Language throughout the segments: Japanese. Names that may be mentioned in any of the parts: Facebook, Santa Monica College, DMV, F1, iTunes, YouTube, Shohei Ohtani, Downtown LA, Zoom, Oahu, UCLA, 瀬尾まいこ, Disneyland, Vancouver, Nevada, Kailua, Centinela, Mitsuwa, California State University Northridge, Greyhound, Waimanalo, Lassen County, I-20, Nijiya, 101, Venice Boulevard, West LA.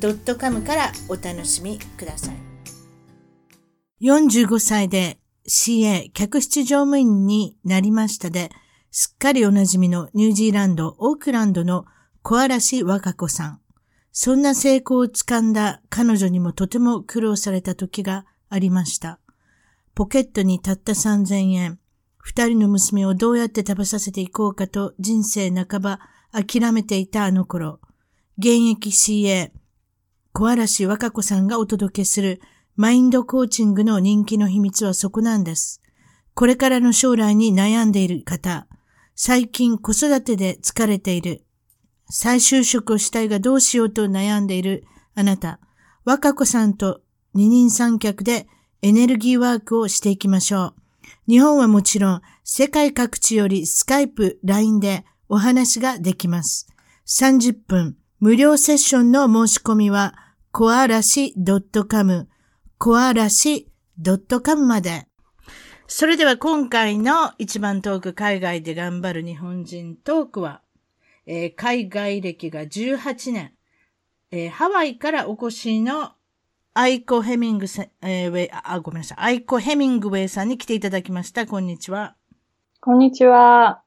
.com からお楽しみください。45歳で CA 客室乗務員になりましたで、すっかりおなじみのニュージーランド、オークランドの小嵐和歌子さん。そんな成功をつかんだ彼女にもとても苦労された時がありました。ポケットにたった3000円。二人の娘をどうやって食べさせていこうかと人生半ば諦めていたあの頃、現役 CA 小嵐和歌子さんがお届けするマインドコーチングの人気の秘密はそこなんです。これからの将来に悩んでいる方、最近子育てで疲れている、再就職をしたいがどうしようと悩んでいるあなた、和歌子さんと二人三脚でエネルギーワークをしていきましょう。日本はもちろん世界各地よりスカイプ、LINE でお話ができます。30分無料セッションの申し込みは小嵐 .com、小嵐 .com まで。それでは今回の一番トーク、海外で頑張る日本人トークは、海外歴が18年、ハワイからお越しのアイコ・ヘミングウェイさんに来ていただきました。こんにちは。こんにちは。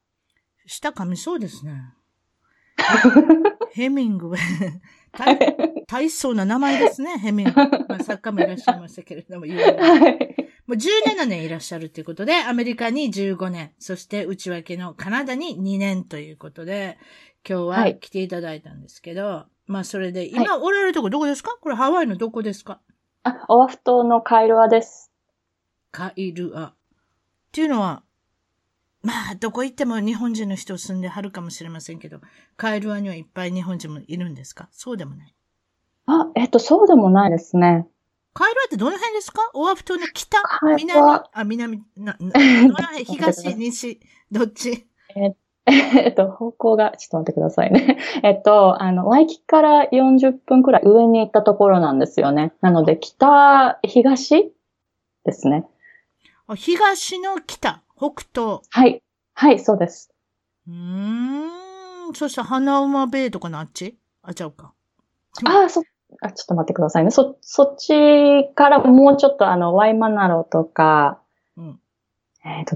舌噛みそうですね。ヘミングウェイ。大層な名前ですね、ヘミングウェイ。まあ、作家もいらっしゃいましたけれども、もう17年いらっしゃるということで、アメリカに15年、そして内訳のカナダに2年ということで、今日は来ていただいたんですけど、まあ、それで、今おられるとこどこですか？これハワイのどこですか？あ、オアフ島のカイルアです。カイルア。っていうのは、まあ、どこ行っても日本人の人住んではるかもしれませんけど、カイルアにはいっぱい日本人もいるんですか？そうでもない。あ、そうでもないですね。カイルアってどの辺ですか？オアフ島の北、南、東、西、どっち？方向が、ちょっと待ってくださいね。ワイキキから40分くらい上に行ったところなんですよね。なので、東ですね。東の北東。はい。はい、そうです。そしたら、花馬ベイとかのあっち？あ、ちゃうか。ちょっと待ってくださいね。そっちからもうちょっとワイマナロとか、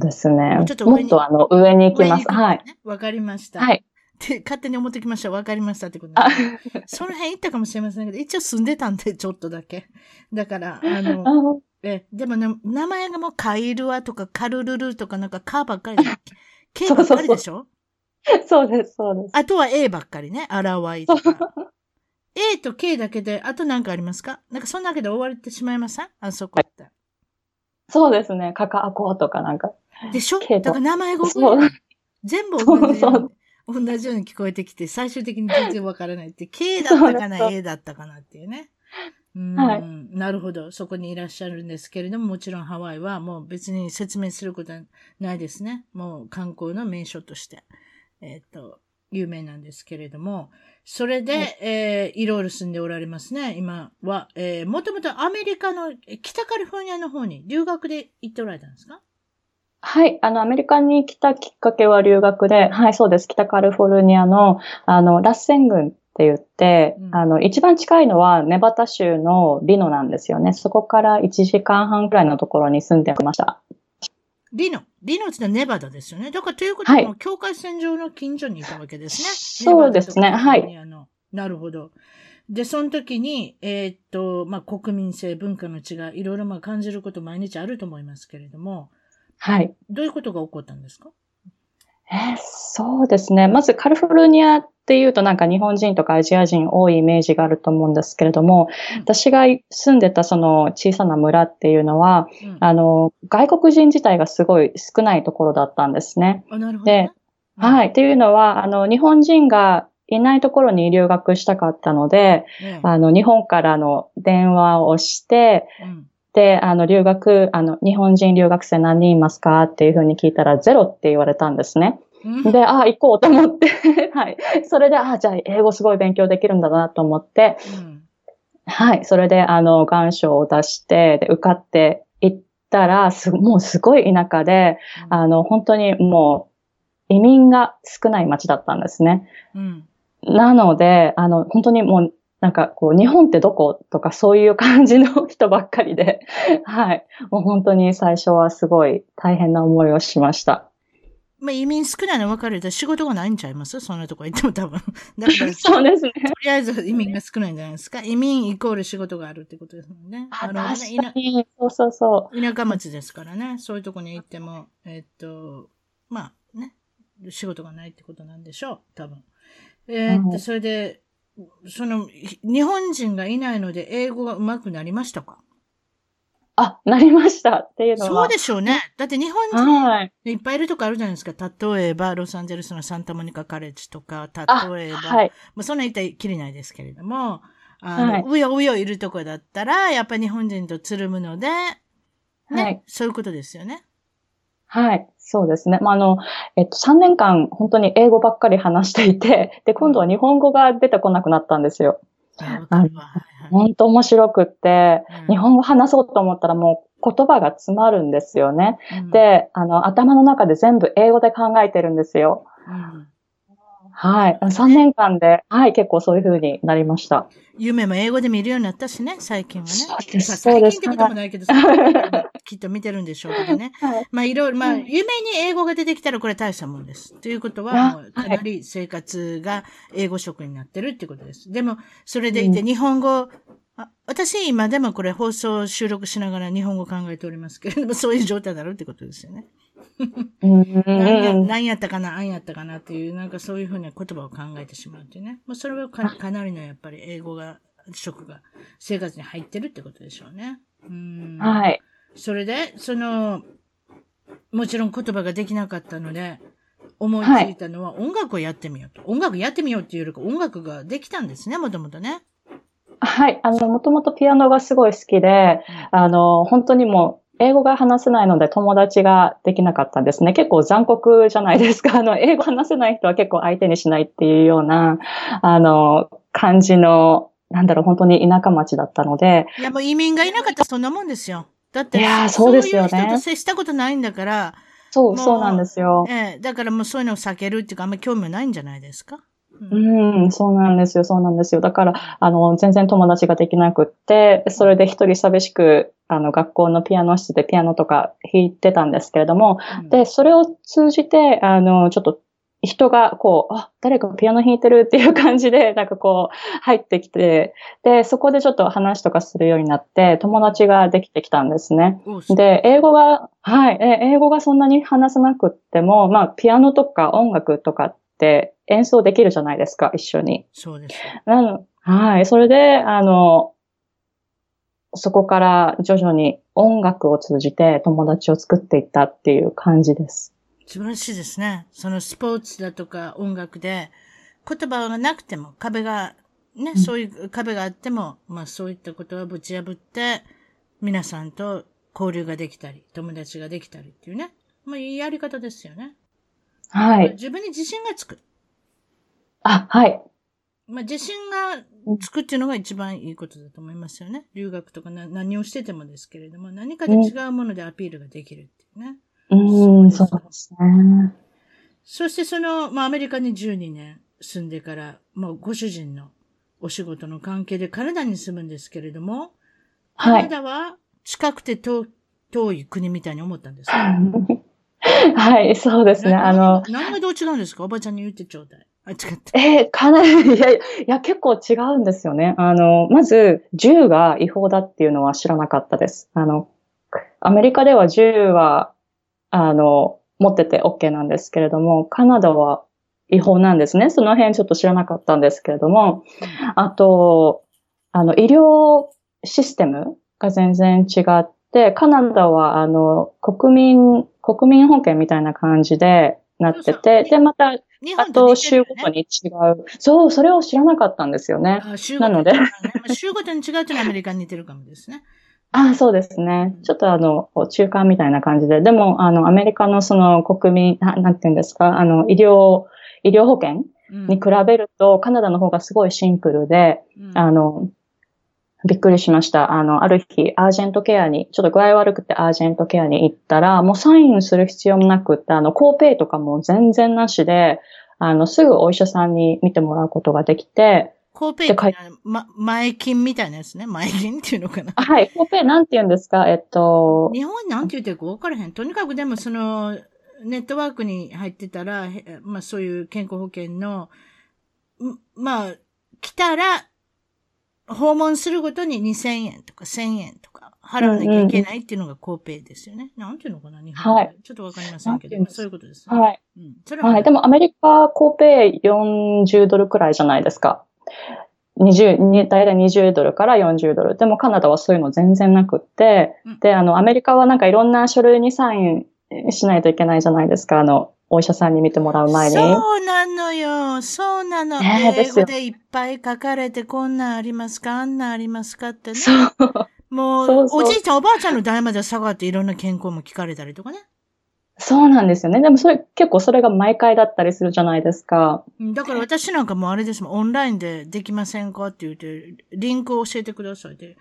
ですね。もっと上に行きます。はい。わかりました。はい。って、勝手に思ってきました。わかりましたってことです。その辺行ったかもしれませんけど、一応住んでたんで、ちょっとだけ。だから、でもね、名前がもうカイルアとかカルルルとかなんかカーばっかりで、K ばっかりでしょ？そうです、そうです。あとは A ばっかりね。アラワイとか。A と K だけで、あとなんかありますか？なんかそんなわけで終われてしまいません？あそこ行った。そうですね。カカアコとかなんか。でしょ？だから名前が全部同じように聞こえてきて、最終的に全然わからないって、K だったかな、A だったかなっていうね。はい、なるほど。そこにいらっしゃるんですけれども、もちろんハワイはもう別に説明することはないですね。もう観光の名所として、有名なんですけれども、それで、いろいろ住んでおられますね、今は。もともとアメリカの北カリフォルニアの方に留学で行っておられたんですか？はい、アメリカに来たきっかけは留学で、はい、そうです。北カリフォルニアの、ラッセン郡って言って、一番近いのはネバダ州のリノなんですよね。そこから1時間半くらいのところに住んでました。リノってのはネバダですよね。だからということは、境界線上の近所にいたわけですね。そうですね。はい。なるほど。で、その時に、まあ、国民性、文化の違い、いろいろまあ感じること毎日あると思いますけれども、はい。どういうことが起こったんですか？そうですね。まずカリフォルニアっていうとなんか日本人とかアジア人多いイメージがあると思うんですけれども、私が住んでたその小さな村っていうのは、外国人自体がすごい少ないところだったんですね。なるほどね。で、はい。っていうのは、日本人がいないところに留学したかったので、うん、日本からの電話をして、うん、で、日本人留学生何人いますかっていうふうに聞いたらゼロって言われたんですね。うん、で、行こうと思って、はい。それで、じゃあ英語すごい勉強できるんだなと思って、うん、はい。それで、願書を出して、で、受かっていったら、もうすごい田舎で、うん、本当にもう移民が少ない町だったんですね。うん、なので、本当にもう、なんかこう、日本ってどことかそういう感じの人ばっかりで、はい。もう本当に最初はすごい大変な思いをしました。まあ、移民少ないの分かるけど、仕事がないんちゃいます?そんなとこ行っても多分。だからそうですね。とりあえず移民が少ないんじゃないですか。移民イコール仕事があるってことですもんね。確かに。そうそうそう。田舎町ですからね。そういうとこに行っても、まあね、仕事がないってことなんでしょう。多分。それで、日本人がいないので英語が上手くなりましたか?なりましたっていうのは。そうでしょうね。だって日本人いっぱいいるとこあるじゃないですか。例えば、ロサンゼルスのサンタモニカカレッジとか、例えば、はい、まあ、そんな言ったらきりないですけれども、はい、うよいるとこだったら、やっぱり日本人とつるむので、ね、はい、そういうことですよね。はい。そうですね。まあ、3年間本当に英語ばっかり話していて、で、今度は日本語が出てこなくなったんですよ。本当面白くって、うん、日本語話そうと思ったらもう言葉が詰まるんですよね。うん、で、頭の中で全部英語で考えてるんですよ。うん、はい。3年間で、はい、結構そういう風になりました。夢も英語で見るようになったしね、最近はね。最近ってこともないけど、きっと見てるんでしょうけどね。はい、まあ、いろいろ、まあ、夢に英語が出てきたらこれ大したもんです。ということは、もうかなり生活が英語職になってるってことです。でも、それでいて日本語、私今でもこれ放送収録しながら日本語考えておりますけれども、そういう状態だろうってことですよね。何やったかな、あんやったかなっていう、なんかそういうふうな言葉を考えてしまうっていうね。まあ、それはかなりのやっぱり英語が、職が生活に入ってるってことでしょうね。はい。それで、もちろん言葉ができなかったので、思いついたのは音楽をやってみようと。はい、音楽やってみようっていうよりか音楽ができたんですね、もともとね。はい。もともとピアノがすごい好きで、本当にもう、英語が話せないので友達ができなかったんですね。結構残酷じゃないですか。英語話せない人は結構相手にしないっていうような、感じの、なんだろう、本当に田舎町だったので。いや、もう移民がいなかったらそんなもんですよ。だって、いや、そうですよね。そういう人と接したことないんだから。そう、そうなんですよ。だからもうそういうのを避けるっていうか、あんまり興味ないんじゃないですか。そうなんですよ、そうなんですよ。だから、全然友達ができなくって、それで一人寂しく、学校のピアノ室でピアノとか弾いてたんですけれども、で、それを通じて、ちょっと人がこう、誰かピアノ弾いてるっていう感じで、なんかこう、入ってきて、で、そこでちょっと話とかするようになって、友達ができてきたんですね。で、英語がそんなに話せなくっても、まあ、ピアノとか音楽とかって、演奏できるじゃないですか、一緒に。そうです。はい。それで、そこから徐々に音楽を通じて友達を作っていったっていう感じです。素晴らしいですね。スポーツだとか音楽で、言葉がなくても壁が、ね、そういう壁があっても、まあそういったことをぶち破って、皆さんと交流ができたり、友達ができたりっていうね。まあいいやり方ですよね。はい。自分に自信がつく。はい。まあ、自信がつくっていうのが一番いいことだと思いますよね。留学とか何をしててもですけれども、何かと違うものでアピールができるっていうね。そうですね。そしてまあ、アメリカに12年住んでから、まあ、ご主人のお仕事の関係でカナダに住むんですけれども、カナダは近くて遠い国みたいに思ったんですか、はい、そうですね。何がどう違うんですかおばちゃんに言ってちょうだい。かなり、いや、結構違うんですよね。まず、銃が違法だっていうのは知らなかったです。アメリカでは銃は、持ってて OK なんですけれども、カナダは違法なんですね。その辺ちょっと知らなかったんですけれども、あと、医療システムが全然違って、カナダは、国民保険みたいな感じでなってて、で、また、あと週ごとに違う。そう、それを知らなかったんですよね。なので。週ごとに違うというのはアメリカに似てるかもですね。ああ、そうですね。ちょっと中間みたいな感じで。でも、アメリカのその国民、なんて言うんですか、医療保険に比べると、カナダの方がすごいシンプルで、びっくりしました。ある日、アージェントケアに、ちょっと具合悪くてアージェントケアに行ったら、もうサインする必要もなくって、コーペイとかも全然なしで、すぐお医者さんに見てもらうことができて、コーペイって、前金みたいなやつね。前金っていうのかな。はい。コーペイなんて言うんですか日本なんて言ってるか分からへん。とにかくでも、ネットワークに入ってたら、まあそういう健康保険の、まあ、来たら、訪問するごとに2000円とか1000円とか払わなきゃいけないっていうのがコーペイですよね。なんていうのかな日本で、はい、ちょっとわかりませんけど、そういうことですね。はい。うん、それははい。でもアメリカコーペイ40ドルくらいじゃないですか。だいたい20ドルから40ドル。でもカナダはそういうの全然なくって、うん、で、アメリカはなんかいろんな書類にサインしないといけないじゃないですか。お医者さんに見てもらう前に。そうなのよ。そうなの。英語でいっぱい書かれて、こんなんありますかあんなんありますかってね。もうそうそう、おじいちゃんおばあちゃんの代まで下がっていろんな健康も聞かれたりとかね。そうなんですよね。でも結構それが毎回だったりするじゃないですか。だから私なんかもあれですもん。オンラインでできませんかって言って、リンクを教えてくださいって。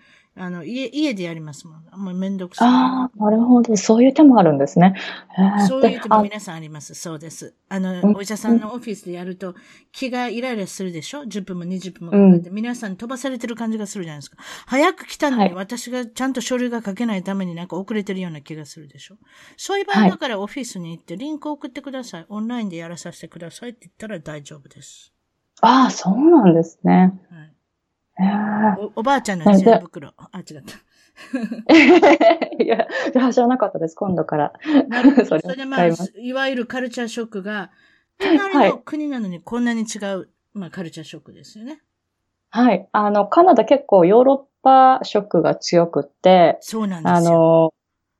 家でやりますもん。もうめんどくさい。ああ、なるほど。そういう手もあるんですね。そういう手も皆さんあります。そうです。お医者さんのオフィスでやると気がイライラするでしょ ?10 分も20分もかかって、皆さん飛ばされてる感じがするじゃないですか。早く来たのに私がちゃんと書類が書けないためになんか遅れてるような気がするでしょそういう場合だからオフィスに行ってリンクを送ってください。オンラインでやらさせてくださいって言ったら大丈夫です。ああ、そうなんですね。はいおばあちゃんの知恵袋。あ、違った。いや、知らなかったです、今度から。なるほど。それでまあ、いわゆるカルチャーショックが、隣の国なのにこんなに違う、はい、まあカルチャーショックですよね。はい。カナダ結構ヨーロッパショックが強くって、そうなんですよ。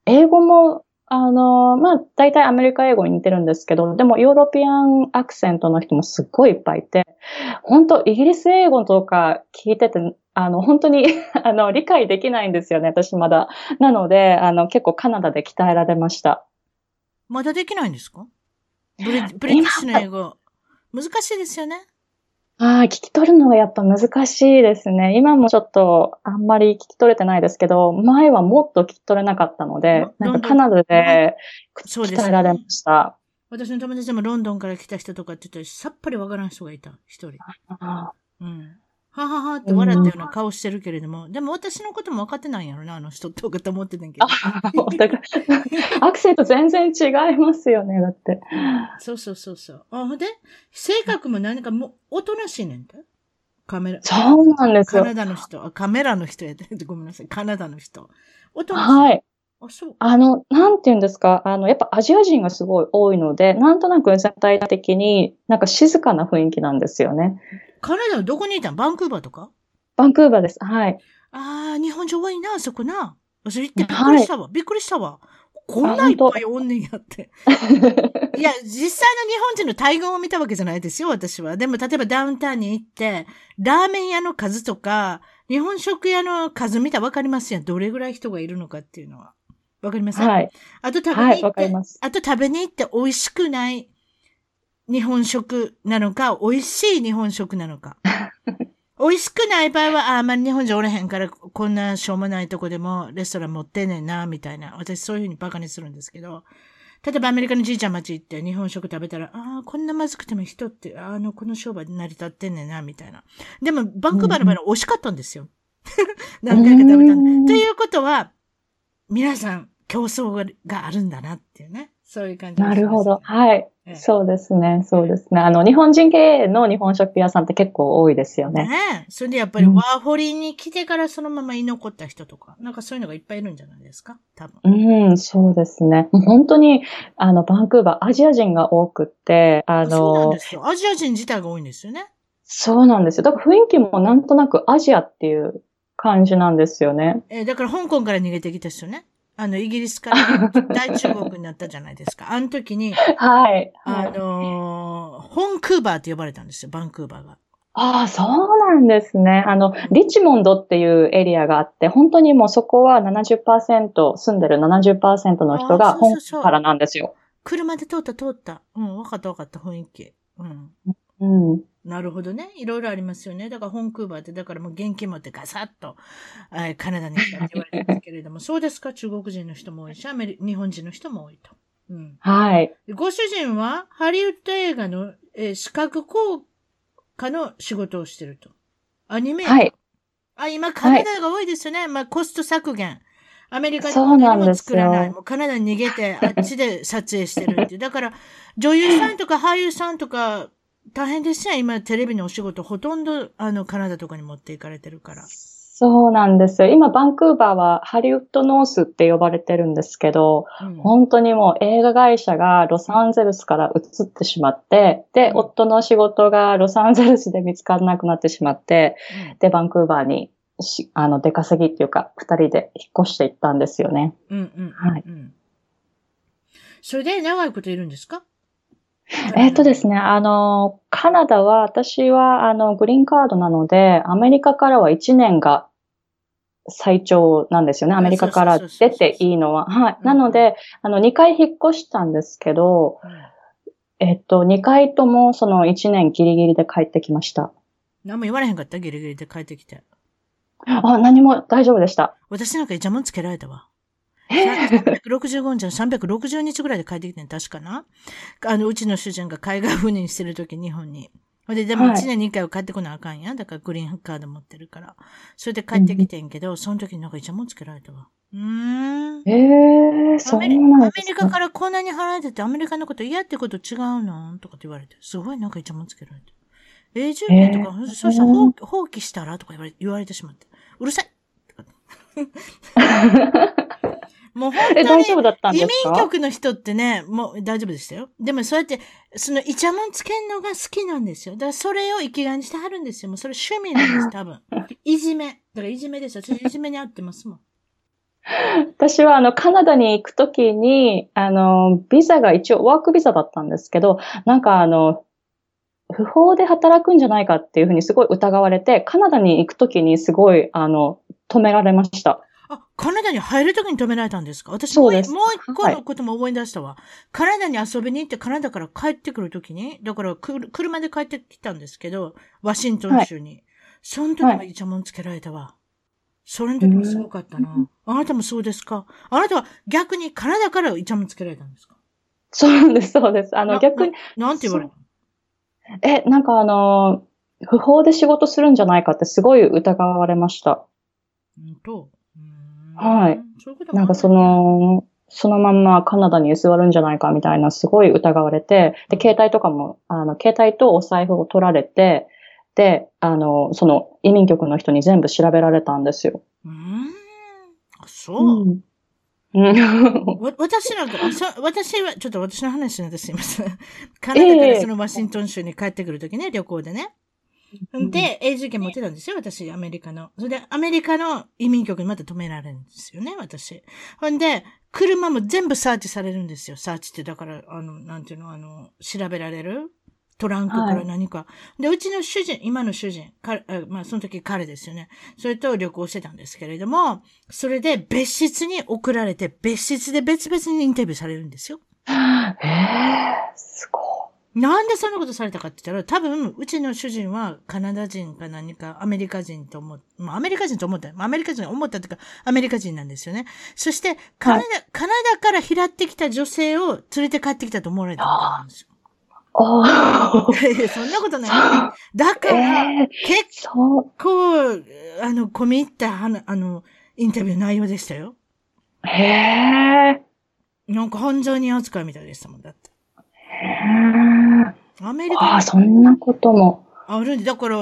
英語も、まあ、大体アメリカ英語に似てるんですけど、でもヨーロピアンアクセントの人もすっごいいっぱいいて、本当イギリス英語とか聞いてて、本当に理解できないんですよね、私まだ。なので、結構カナダで鍛えられました。まだできないんですか？ブリティッシュの英語。難しいですよね。ああ、聞き取るのがやっぱ難しいですね。今もちょっとあんまり聞き取れてないですけど、前はもっと聞き取れなかったので、なんかカナダで鍛えられました。そうですね、私の友達でもロンドンから来た人とかって言ったら、さっぱりわからん人がいた、一人。うん。はははって笑ったような顔してるけれども、でも私のことも分かってないんやろな、人とかと思ってたんけど。アクセント全然違いますよね、だって。そうそうそうそう。あ、ほんで、性格も何かもう、おとなしいねんて。カメラ。そうなんですよ。カナダの人。あ、カメラの人やって、ごめんなさい。カナダの人。おとなしい。はい。あ、そう。なんていうんですか、やっぱアジア人がすごい多いので、なんとなく全体的になんか静かな雰囲気なんですよね。カナダはどこにいたの？バンクーバーとか？バンクーバーです。はい。ああ、日本人多いな、あそこな。それ行ってびっくりしたわ。はい、びっくりしたわ。こんないっぱいおんねんやって。いや、実際の日本人の大群を見たわけじゃないですよ、私は。でも、例えばダウンタウンに行って、ラーメン屋の数とか、日本食屋の数見たらわかりますやん。どれぐらい人がいるのかっていうのは。わかります？はい。あと食べに行って、はい、わかります。あと食べに行って美味しくない。日本食なのか、美味しい日本食なのか。美味しくない場合は、あんまり日本人おらへんから、こんなしょうもないとこでもレストラン持ってんねんな、みたいな。私そういうふうにバカにするんですけど。例えばアメリカのじいちゃん町行って日本食食べたら、ああ、こんなまずくても人って、この商売で成り立ってんねんな、みたいな。でも、バンクーバーの場合は美味しかったんですよ。何回か食べたんだ。ということは、皆さん競争があるんだなっていうね。そういう感じです、ね。なるほど。はい。そうですね。そうですね。日本人経営の日本食屋さんって結構多いですよね。ねえ。それでやっぱりワーホリに来てからそのまま居残った人とか、なんかそういうのがいっぱいいるんじゃないですか？多分。うん、そうですね。本当に、バンクーバー、アジア人が多くって、そうなんですよ。アジア人自体が多いんですよね。そうなんですよ。だから雰囲気もなんとなくアジアっていう感じなんですよね。だから香港から逃げてきた人ね。イギリスから大中国になったじゃないですか。あの時に、はい。本クーバーって呼ばれたんですよ、バンクーバーが。ああ、そうなんですね。リチモンドっていうエリアがあって、本当にもうそこは 70%、住んでる 70% の人が本からなんですよ。車で通った。うん、わかった、雰囲気。うん。うん。なるほどね。いろいろありますよね。だから本クーバーって、だからもう現金持ってガサッと、カナダに来たって言われてますけれども、そうですか、中国人の人も多いし、日本人の人も多いと。うん。はい。ご主人はハリウッド映画の、視覚効果、かの仕事をしてると。アニメ。はい。あ、今カナダが多いですよね。はい、まあコスト削減。アメリカでも何も作らない。もうカナダに逃げてあっちで撮影してるって。だから女優さんとか俳優さんとか大変ですね。今テレビのお仕事ほとんどカナダとかに持っていかれてるから。そうなんですよ。今バンクーバーはハリウッドノースって呼ばれてるんですけど、うん、本当にもう映画会社がロサンゼルスから移ってしまって、で、うん、夫の仕事がロサンゼルスで見つからなくなってしまって、うん、で、バンクーバーに出稼ぎっていうか、二人で引っ越していったんですよね。うんうん、うん。はい。それで長いこといるんですか？ですね、カナダは、私は、グリーンカードなので、アメリカからは1年が最長なんですよね。アメリカから出ていいのは。はい。なので、2回引っ越したんですけど、2回ともその1年ギリギリで帰ってきました。何も言われへんかった？ギリギリで帰ってきて。あ、何も大丈夫でした。私なんかイチャモンつけられたわ。365日、360日ぐらいで帰ってきてん、確かな。うちの主人が海外赴任してるとき、日本に。でも1年に1回は帰ってこなあかんやん。だからグリーンカード持ってるから。それで帰ってきてんけど、その時になんかイチャモンつけられたわ。そうなんですか。アメリカからこんなに払えてて、アメリカのこと嫌ってこと違うのとかって言われて、すごいなんかイチャモンつけられて。永住権とか、そうしたら放棄したらとか言われてしまって。うるさいもう本当に移民局の人ってね、もう大丈夫でしたよ。でもそうやって、そのイチャモンつけんのが好きなんですよ。だからそれを生きがいにしてはるんですよ。もうそれ趣味なんです、多分。いじめ。だからいじめですよ。私いじめに遭ってますもん。私はカナダに行くときに、ビザが一応ワークビザだったんですけど、なんか不法で働くんじゃないかっていうふうにすごい疑われて、カナダに行くときにすごい、止められました。あ、カナダに入るときに止められたんですか？私もう一個のことも思い出したわ、はい。カナダに遊びに行ってカナダから帰ってくるときに、だから車で帰ってきたんですけど、ワシントン州に。はい、その時もイチャモンつけられたわ。はい、それの時もすごかったな。あなたもそうですか？あなたは逆にカナダからイチャモンつけられたんですか？そうです。逆に。なんて言われたの？なんか不法で仕事するんじゃないかってすごい疑われました。はい。なんかそのまんまカナダに居座るんじゃないかみたいなすごい疑われて、で、携帯とかも、携帯とお財布を取られて、で、その移民局の人に全部調べられたんですよ。そう。うん私は、ちょっと私の話なんですいません。カナダからそのワシントン州に帰ってくるときね、旅行でね。で、永住権持ってたんですよ、私、アメリカの。それで、アメリカの移民局にまた止められるんですよね、私。ほんで、車も全部サーチされるんですよ。サーチって、だから、なんていうの、調べられるトランクから何か。はい、で、うちの主人、今の主人、まあ、その時彼ですよね。それと旅行してたんですけれども、それで別室に送られて、別室で別々にインタビューされるんですよ。すごい。なんでそんなことされたかって言ったら、多分、うちの主人はカナダ人か何かアメリカ人と思ったというか、アメリカ人なんですよね。そして、カナダから拾ってきた女性を連れて帰ってきたと思われたんですよ。そんなことない。だから、結構、込み入った、インタビュー内容でしたよ。なんか犯罪人扱いみたいでしたもん、だって。アメリカ。そんなことも。あるんで、だから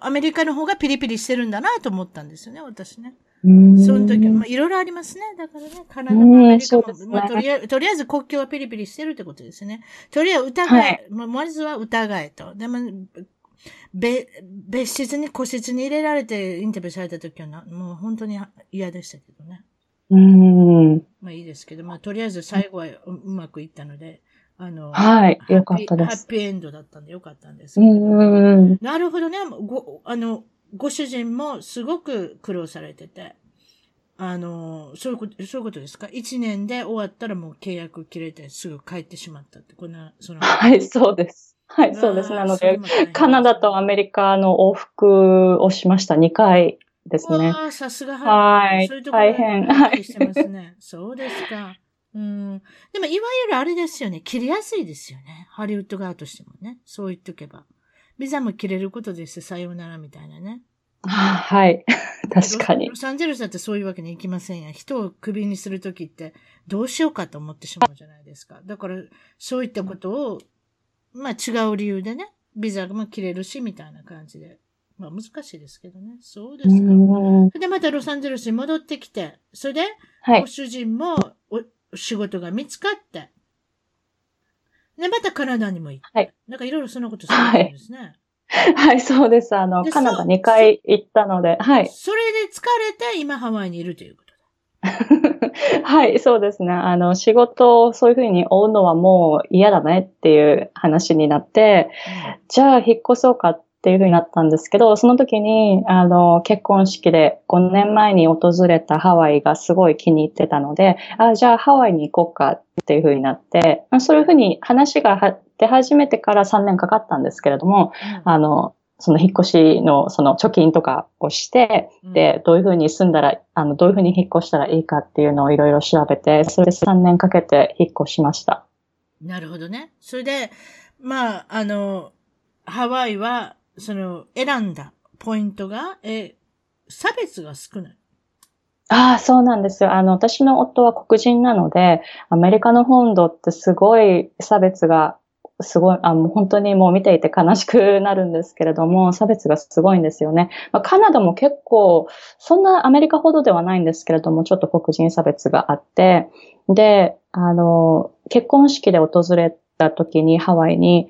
アメリカの方がピリピリしてるんだなと思ったんですよね、私ね。その時、まあ、いろいろありますね。だからね、カナダもアメリカも、まあ、とりあえず国境はピリピリしてるってことですね。とりあえず疑え、はい、まずは疑えと。でも、別室に個室に入れられてインタビューされた時はもう本当に嫌でしたけどね。まあいいですけど、まあとりあえず最後はうまくいったので、はい。よかったです。ハッピーエンドだったんでよかったんですけど。なるほどね。ご主人もすごく苦労されてて。そういうことですか？一年で終わったらもう契約切れてすぐ帰ってしまったって、はい、そうです。はい、そうです。なので、カナダとアメリカの往復をしました。2回ですね。ああ、さすがはい。そういうところ大変。はい。してますね。そうですか。でも、いわゆるあれですよね。切りやすいですよね。ハリウッド側としてもね。そう言っとけば。ビザも切れることです。さようならみたいなね。はい。確かに。ロサンゼルスだってそういうわけにいきませんや。人をクビにするときって、どうしようかと思ってしまうじゃないですか。だから、そういったことを、違う理由でね、ビザも切れるし、みたいな感じで。難しいですけどね。そうですか。で、またロサンゼルスに戻ってきて、それで、ご主人も仕事が見つかって、で、またカナダにも行って、なんかいろいろそんなことするんですね。はい、そうです。カナダ2回行ったので、はい。それで疲れて、今ハワイにいるということで。はい、そうですね。仕事をそういうふうに追うのはもう嫌だねっていう話になって、じゃあ引っ越そうかっていうふうになったんですけど、その時に、結婚式で5年前に訪れたハワイがすごい気に入ってたので、じゃあハワイに行こうかっていうふうになって、そういうふうに話が出始めてから3年かかったんですけれども、その引っ越しのその貯金とかをして、で、どういうふうに住んだら、どういうふうに引っ越したらいいかっていうのをいろいろ調べて、それで3年かけて引っ越しました。なるほどね。それで、ハワイは、選んだポイントが、差別が少ない。ああ、そうなんですよ。私の夫は黒人なので、アメリカの本土ってすごい差別が、すごい、もう本当にもう見ていて悲しくなるんですけれども、差別がすごいんですよね。カナダも結構、そんなアメリカほどではないんですけれども、ちょっと黒人差別があって、で、結婚式で訪れた時にハワイに、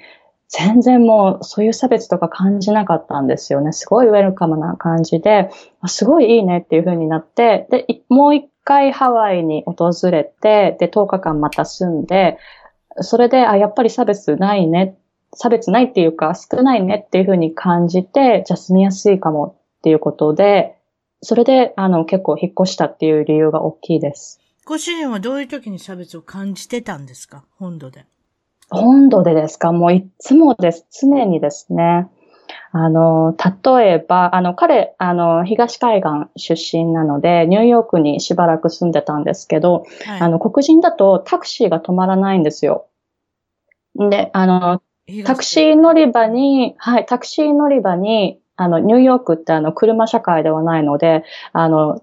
全然もうそういう差別とか感じなかったんですよね。すごいウェルカムな感じで、すごいいいねっていう風になって、で、もう一回ハワイに訪れて、で、10日間また住んで、それで、やっぱり差別ないっていうか、少ないねっていう風に感じて、じゃあ住みやすいかもっていうことで、それで、結構引っ越したっていう理由が大きいです。ご主人はどういう時に差別を感じてたんですか？本土で。本土でですか？もういつもです。常にですね。例えば、彼、東海岸出身なので、ニューヨークにしばらく住んでたんですけど、黒人だとタクシーが止まらないんですよ。で、タクシー乗り場に、ニューヨークって車社会ではないので、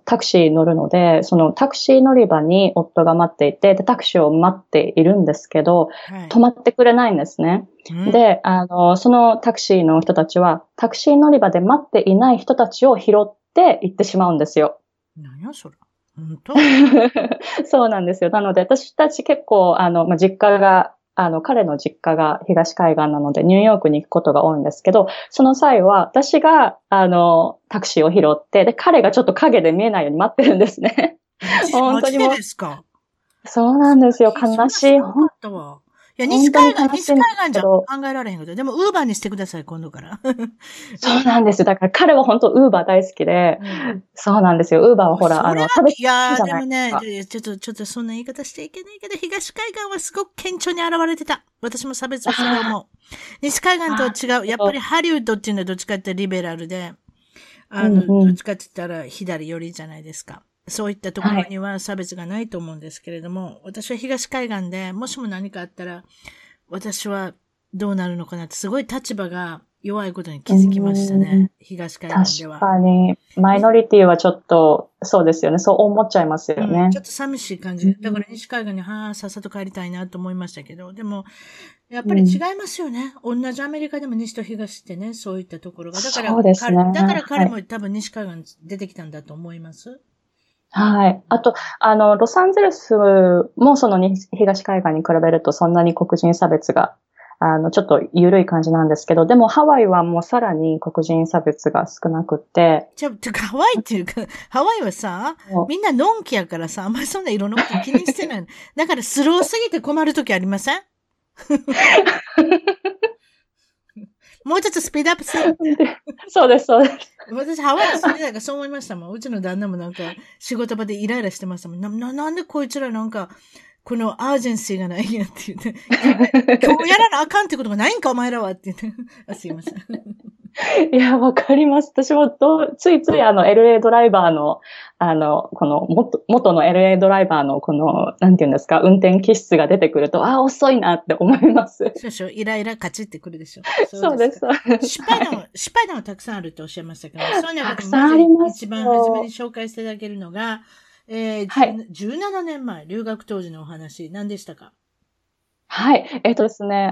タクシー乗るので、そのタクシー乗り場に夫が待っていて、で、タクシーを待っているんですけど、止まってくれないんですね。で、そのタクシーの人たちは、タクシー乗り場で待っていない人たちを拾って行ってしまうんですよ。何やそれ。本当？そうなんですよ。なので、私たち結構、実家が、彼の実家が東海岸なのでニューヨークに行くことが多いんですけど、その際は私が、タクシーを拾って、で、彼がちょっと影で見えないように待ってるんですね。本当にもう。そうなんですよ。悲しい。本当は。いや、西海岸じゃ考えられへんけど、でも、ウーバーにしてください、今度から。そうなんですよ。だから、彼は本当、ウーバー大好きで、そうなんですよ。ウーバーはほら、食べてるじゃないですか。いや、でもね、ちょっとそんな言い方していけないけど、東海岸はすごく顕著に現れてた。私も差別をすると思う。西海岸とは違う。やっぱりハリウッドっていうのはどっちかってリベラルで、どっちかって言ったら左寄りじゃないですか。そういったところには差別がないと思うんですけれども、私は東海岸で、もしも何かあったら、私はどうなるのかなって、すごい立場が弱いことに気づきましたね。東海岸では。確かに。マイノリティはちょっと、そうですよね。そう思っちゃいますよね。ちょっと寂しい感じ。だから西海岸に、さっさと帰りたいなと思いましたけど、でも、やっぱり違いますよね。同じアメリカでも西と東ってね、そういったところが。だから、そうですね。だから彼も多分西海岸出てきたんだと思います。はい。あと、ロサンゼルスもその東海岸に比べるとそんなに黒人差別が、ちょっと緩い感じなんですけど、でもハワイはもうさらに黒人差別が少なくて。てかハワイっていうか、ハワイはさ、みんなのんきやからさ、あんまりそんないろんなこと気にしてない。だからスローすぎて困るときありませんもうちょっとスピードアップする。そうです、そうです。私、ハワイに住んでたからそう思いましたもん。うちの旦那もなんか、仕事場でイライラしてましたもん。なんでこいつらなんか、このアージェンシーがないんやって言って、今日やらなあかんってことがないんか、お前らはって言って、あ、すいません。いや、わかります。私もついついLA ドライバーの、この元の LA ドライバーのこの、なんていうんですか、運転気質が出てくると、ああ、遅いなって思います。そうそう、イライラカチってくるでしょ。そうです。失敗談もたくさんあるっておっしゃいましたけど、そういうのが一番初めに紹介していただけるのが、はい、17年前、留学当時のお話、何でしたか？はい。ですね、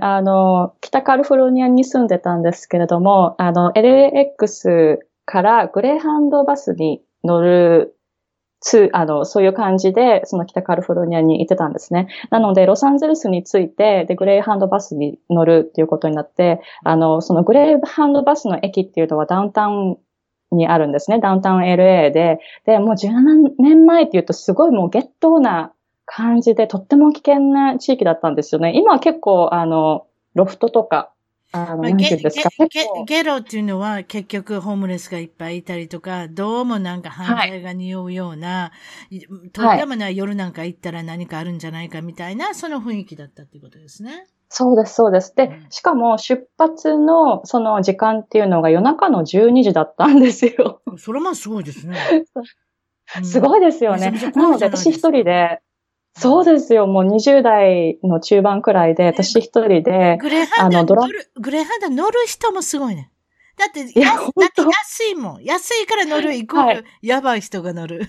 北カリフォルニアに住んでたんですけれども、LAX からグレーハンドバスに乗る、そういう感じで、その北カリフォルニアに行ってたんですね。なので、ロサンゼルスに着いて、で、グレーハンドバスに乗るっていうことになって、そのグレーハンドバスの駅っていうのはダウンタウンにあるんですね。ダウンタウン LA で、もう17年前っていうとすごいもうゲットーな感じで、とっても危険な地域だったんですよね。今は結構、ロフトとか、何て言うんですか。ゲロっていうのは結局ホームレスがいっぱいいたりとか、どうもなんか犯罪が匂うような、はい、とってもな夜なんか行ったら何かあるんじゃないかみたいな、その雰囲気だったっていうことですね。そうです、そうです。で、しかも出発のその時間っていうのが夜中の12時だったんですよ。それもすごいですね。すごいですよね。なので私一人で、そうですよ、もう20代の中盤くらいで、私一人で、グレーハンダ乗る人もすごいね。だって安いもん。安いから乗るイコール、はい、やばい人が乗る。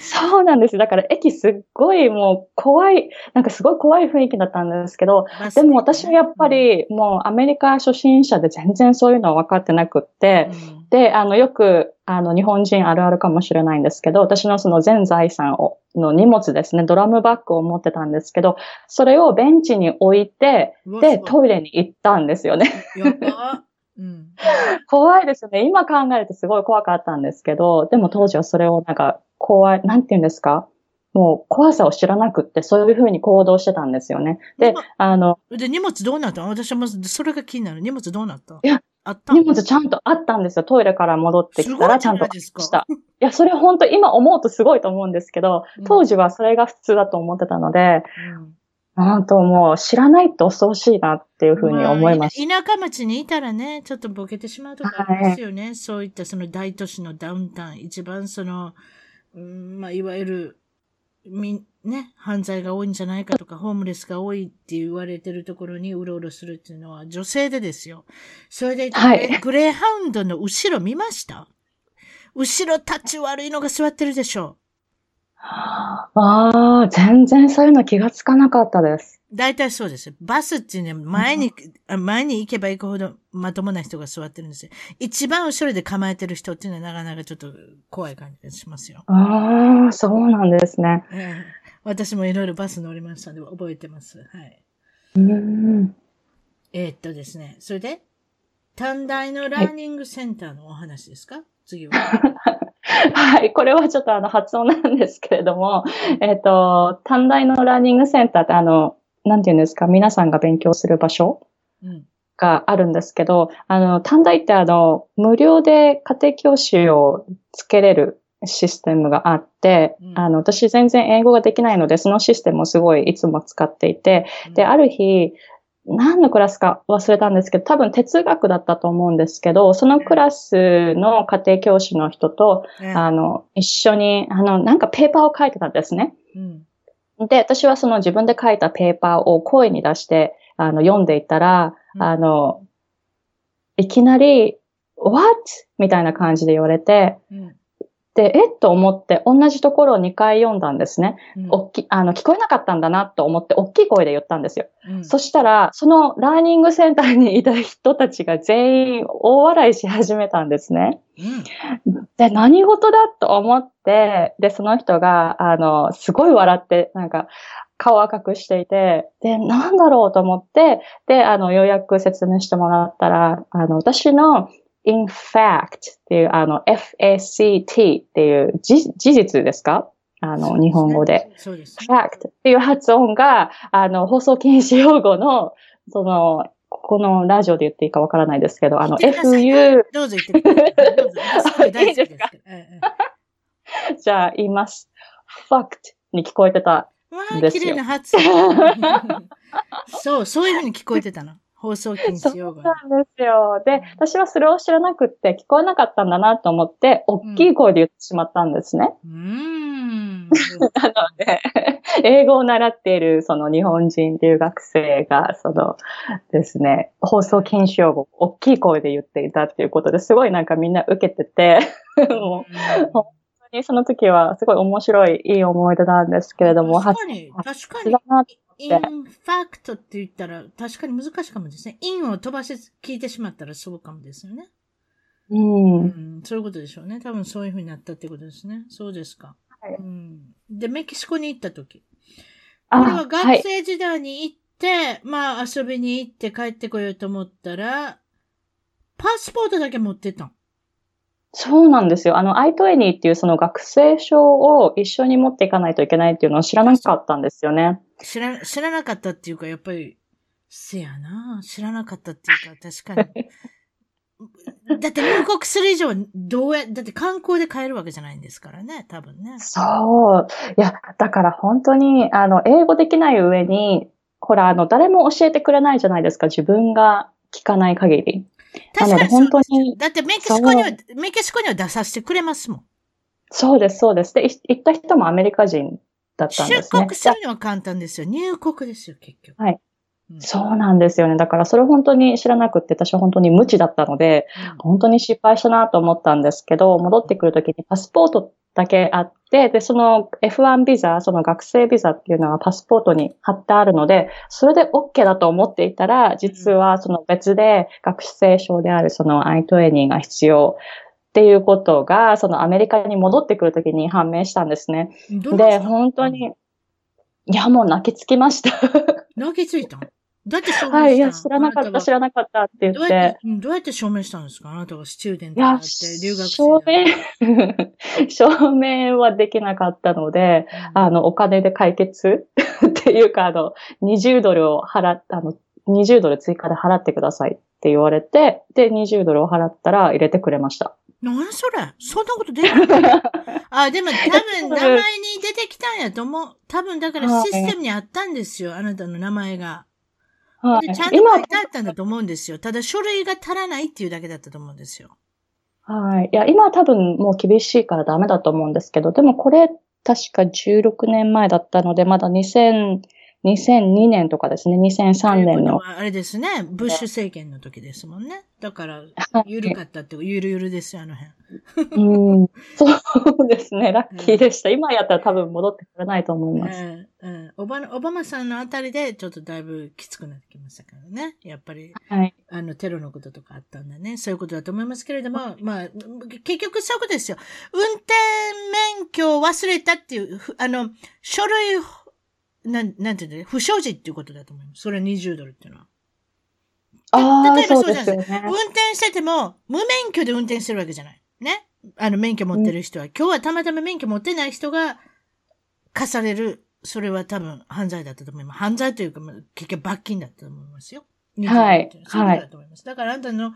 そうなんです。だから駅すっごいもう怖い、なんかすごい怖い雰囲気だったんですけど、でも私はやっぱりもうアメリカ初心者で全然そういうのは分かってなくって、うん、で、よく、日本人あるあるかもしれないんですけど、私のその全財産の荷物ですね、ドラムバッグを持ってたんですけど、それをベンチに置いて、で、トイレに行ったんですよね。うん、怖いですね。今考えるとすごい怖かったんですけど、でも当時はそれをなんか怖い、なんて言うんですか？もう怖さを知らなくって、そういうふうに行動してたんですよね。で、で、荷物どうなったの？私もそれが気になる。荷物どうなった？いや、あった。荷物ちゃんとあったんですよ。トイレから戻ってきたらちゃんとした。いや、それ本当今思うとすごいと思うんですけど、当時はそれが普通だと思ってたので、本当もう知らないと恐ろしいなっていうふうに思います。まあ、田舎町にいたらね、ちょっとボケてしまうとかありますよね。はい、そういったその大都市のダウンタウン、一番その、まあ、いわゆる、犯罪が多いんじゃないかとか、ホームレスが多いって言われてるところにうろうろするっていうのは女性でですよ。それで、はい、グレーハウンドの後ろ見ました？後ろ立ち悪いのが座ってるでしょう。全然そういうの気がつかなかったです。大体そうです。バスっていうのは前に行けば行くほどまともな人が座ってるんですよ。一番後ろで構えてる人っていうのはなかなかちょっと怖い感じがしますよ。ああ、そうなんですね。私もいろいろバス乗りましたんで覚えてます。はい。ですね。それで、短大のラーニングセンターのお話ですか？次は。はい。これはちょっと発音なんですけれども、短大のラーニングセンターってなんていうんですか、皆さんが勉強する場所があるんですけど、短大って無料で家庭教師をつけれるシステムがあって、私全然英語ができないので、そのシステムをすごいいつも使っていて、で、ある日、何のクラスか忘れたんですけど、多分哲学だったと思うんですけど、そのクラスの家庭教師の人と、一緒に、なんかペーパーを書いてたんですね。で、私はその自分で書いたペーパーを声に出して、読んでいたら、いきなり、what? みたいな感じで言われて、で、と思って、同じところを2回読んだんですね。聞こえなかったんだなと思って、大きい声で言ったんですよ。そしたら、そのラーニングセンターにいた人たちが全員大笑いし始めたんですね。で、何事だと思って、で、その人が、すごい笑って、なんか、顔赤くしていて、で、なんだろうと思って、で、ようやく説明してもらったら、私の、in fact っていう、fact っていう事実ですか？日本語で。そうですね。correct っていう発音が、放送禁止用語の、このラジオで言っていいかわからないですけど、FU。どうぞ言ってください。どうぞ。大丈夫ですか？じゃあ、言います。fucked に聞こえてたんですよ。綺麗な発音。そう、そういうふうに聞こえてたの。放送禁止用語。そうなんですよ。で、私はそれを知らなくって、聞こえなかったんだなと思って、大きい声で言ってしまったんですね。なので、英語を習っている、日本人留学生が、ですね、放送禁止用語を大きい声で言っていたっていうことで、すごいみんな受けてて、もう、本当にその時は、すごい面白い、いい思い出なんですけれども、確かに。インファクトって言ったら確かに難しいかもですね。インを飛ばして聞いてしまったらそうかもですよね。そういうことでしょうね。多分そういうふうになったってことですね。そうですか。はい、で、メキシコに行ったとき。これは学生時代に行って、はい、遊びに行って帰ってこようと思ったら、パスポートだけ持ってたの。そうなんですよ。I-20 っていう学生証を一緒に持っていかないといけないっていうのを知らなかったんですよね。知らなかったっていうか、やっぱり、せやな。知らなかったっていうか、確かに。だって入国する以上、だって観光で買えるわけじゃないんですからね、多分ね。そう。いや、だから本当に、英語できない上に、ほら、誰も教えてくれないじゃないですか、自分が聞かない限り。確かに本当に。だってメキシコには出させてくれますもん。そうです、そうです。で、行った人もアメリカ人だったんですね。出国するのは簡単ですよ。入国ですよ、結局。はい。そうなんですよね。だからそれ本当に知らなくって、私は本当に無知だったので、本当に失敗したなと思ったんですけど、戻ってくるときにパスポートだけあって、で、F1 ビザ、学生ビザっていうのはパスポートに貼ってあるので、それで OK だと思っていたら、実は別で学生証であるI-20 が必要っていうことが、アメリカに戻ってくるときに判明したんですね。で、本当に、いや、もう泣きつきました。泣きついた？だって証明したの？はい、いや、知らなかったって言って。どうやって証明したんですか？あなたがスチューデントだって、留学生。証明はできなかったので、お金で解決っていうか、$20を払って、$20追加で払ってくださいって言われて、で、$20を払ったら入れてくれました。何それ？そんなこと出るの？でも多分名前に出てきたんやと思う。多分だからシステムにあったんですよ、あなたの名前が。でちゃんと書いてあったんだと思うんですよ。ただ書類が足らないっていうだけだったと思うんですよ。はい。いや、今は多分もう厳しいからダメだと思うんですけど、でもこれ確か16年前だったので、まだ2002年とかですね、2003年の。あれですね、ブッシュ政権の時ですもんね。だから、緩かったって、ゆるゆるですよ、そうですね、ラッキーでした。今やったら多分戻ってくれないと思います。オバマさんのあたりで、ちょっとだいぶきつくなってきましたからね。やっぱり、テロのこととかあったんだね。そういうことだと思いますけれども、結局そういうことですよ。運転免許を忘れたっていう、書類、なんていうの、不祥事っていうことだと思います。それは$20っていうのは。例えばそうじゃないですか。運転してても、無免許で運転してるわけじゃない。ね。免許持ってる人は。今日はたまたま免許持ってない人が課される。それは多分犯罪だったと思います。犯罪というか、結局罰金だったと思いますよ。はい。そういうことだと思います。だからあんたの、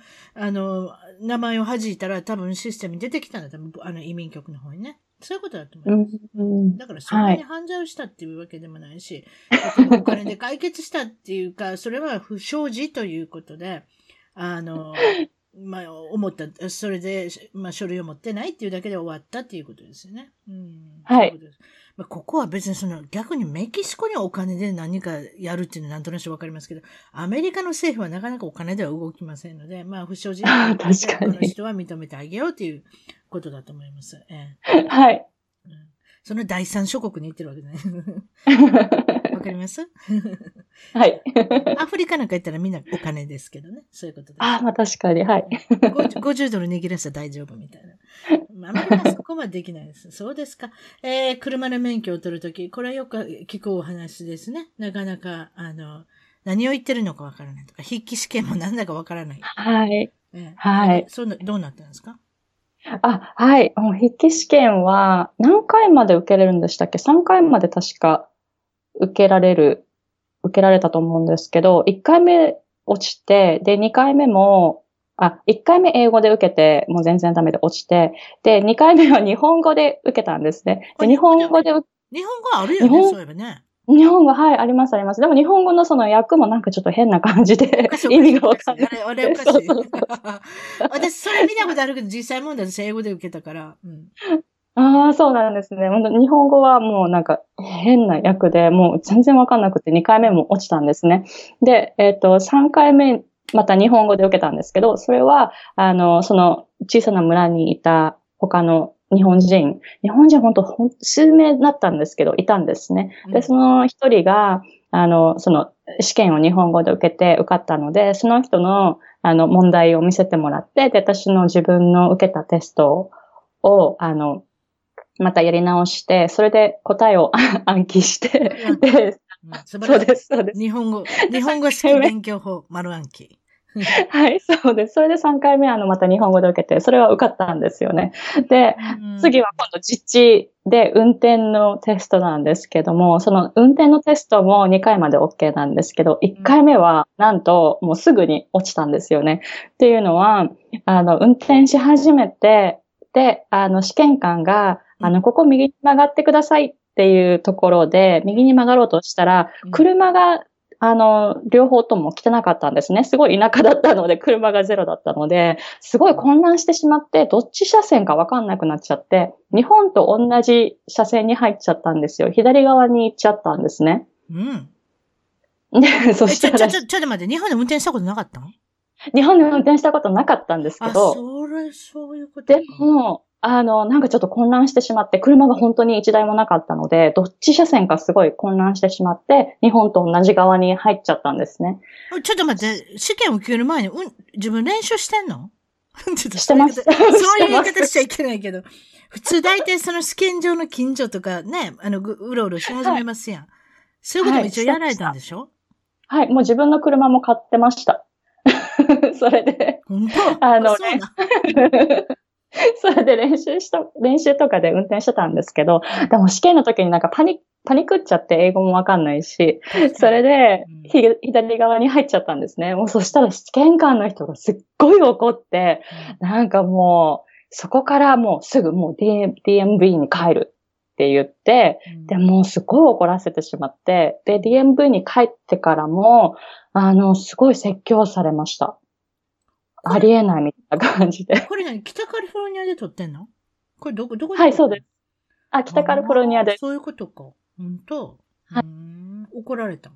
名前を弾いたら多分システムに出てきたんだ。移民局の方にね。そういうことだと思います。だからそんなに犯罪をしたっていうわけでもないし、お金で解決したっていうか、それは不祥事ということで、思った、それで、書類を持ってないっていうだけで終わったっていうことですよね。はい。ここは別に逆にメキシコにお金で何かやるっていうのはなんとなくわかりますけど、アメリカの政府はなかなかお金では動きませんので、不祥事なこの人は認めてあげようということだと思います。はい。その第三諸国に行ってるわけじゃない。わかります？はい。アフリカなんか行ったらみんなお金ですけどね。そういうことです。確かに。はい。$50握らせたら大丈夫みたいな。あまりそこまでできないです。そうですか。車の免許を取るとき、これはよく聞くお話ですね。なかなか、何を言ってるのかわからないとか、筆記試験も何だかわからない。はい。はい。どうなったんですか？あ、はい。もう筆記試験は何回まで受けれるんでしたっけ ?3 回まで確か受けられたと思うんですけど、1回目落ちて、で、2回目も、1回目英語で受けて、もう全然ダメで落ちて、で、2回目は日本語で受けたんですね。で、日本語あるよね、そういえばね。日本語、はい、あります。でも日本語のその訳もなんかちょっと変な感じで、意味がわかんない。あれおかしい。そう私、それ見たことあるけど、実際問題で英語で受けたから。うん、ああ、そうなんですね。日本語はもうなんか変な訳で、もう全然わかんなくて、2回目も落ちたんですね。で、3回目、また日本語で受けたんですけど、それは、その小さな村にいた他の日本人ほんと数名だったんですけど、いたんですね。で、その一人が、その試験を日本語で受けて受かったので、その人の、問題を見せてもらって、で、私の自分の受けたテストを、またやり直して、それで答えを暗記して、で、そうです。日本語式勉強法、丸暗記。はい、そうです。それで3回目また日本語で受けて、それは受かったんですよね。で、次は今度実地で運転のテストなんですけども、その運転のテストも2回まで OK なんですけど、1回目はなんともうすぐに落ちたんですよね。っていうのは、運転し始めて、で、試験官が、ここ右に曲がってくださいっていうところで、右に曲がろうとしたら、車が、両方とも来てなかったんですね。すごい田舎だったので、車がゼロだったので、すごい混乱してしまって、どっち車線かわかんなくなっちゃって、日本と同じ車線に入っちゃったんですよ。左側に行っちゃったんですね。うん。で、そしたら。ちょっと待って、日本で運転したことなかったの？日本で運転したことなかったんですけど。そういうこと。でも、なんかちょっと混乱してしまって、車が本当に一台もなかったので、どっち車線かすごい混乱してしまって、日本と同じ側に入っちゃったんですね。ちょっと待って、試験を受ける前に、自分練習してんの？してます。そういう言い方しちゃいけないけど。普通大体その試験場の近所とかね、うろうろし始めますやん。はい、そういうことも一応やられたんでしょ？はい、もう自分の車も買ってました。それで。本当？それで練習とかで運転してたんですけど、でも試験の時になんかパニックっちゃって英語もわかんないし、それで、左側に入っちゃったんですね。もうそしたら試験官の人がすっごい怒って、なんかもう、そこからもうすぐもう DMV に帰るって言って、で、もうすごい怒らせてしまって、で、DMV に帰ってからも、すごい説教されました。ありえないみたいな感じで。これ何？北カリフォルニアで撮ってんの？これどこで撮ってんの？はい、そうです。北カリフォルニアで。そういうことか。本当。はい、怒られた。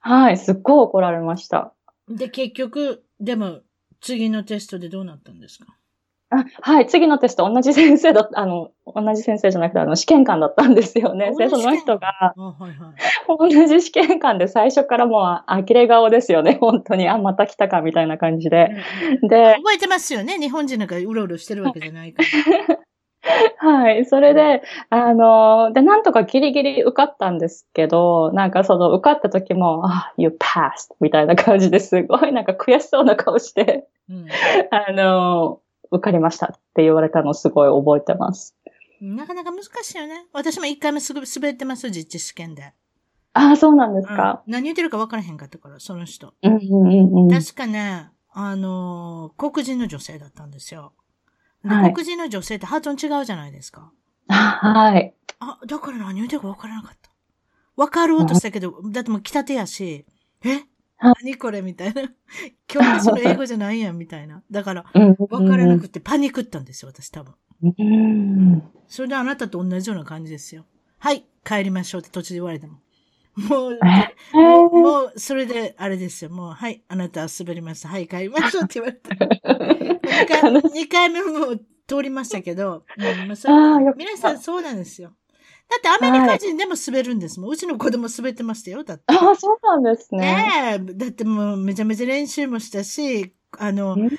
はい、すっごい怒られました。で、結局、でも、次のテストでどうなったんですか？はい、次のテスト、同じ先生じゃなくて、試験官だったんですよね。で、その人が、同じ試験官で最初からもう、呆れ顔ですよね、本当に。また来たか、みたいな感じで。で、覚えてますよね、日本人なんかうろうろしてるわけじゃないから。はい、それで、で、なんとかギリギリ受かったんですけど、なんかその、受かった時も、you passed! みたいな感じですごいなんか悔しそうな顔して、受かりましたって言われたのすごい覚えてます。なかなか難しいよね。私も1回目すぐ滑ってます、実地試験で。そうなんですか。何言ってるか分からへんかったから、その人。確かね、黒人の女性だったんですよ。はい、黒人の女性って発音違うじゃないですか。はい。だから何言ってるか分からなかった。分かろうとしたけど、だってもう来たてやし、何これみたいな。教科書の英語じゃないやん、みたいな。だから、分からなくてパニックったんですよ、私多分。それであなたと同じような感じですよ。はい、帰りましょうって途中で言われても。もう、それで、あれですよ。もう、はい、あなたは滑りました。はい、帰りましょうって言われた。2回目も通りましたけど、皆さんそうなんですよ。だってアメリカ人でも滑るんですもん。うちの子供滑ってましたよ。だって。そうなんですね。ねえ。だってもうめちゃめちゃ練習もしたし、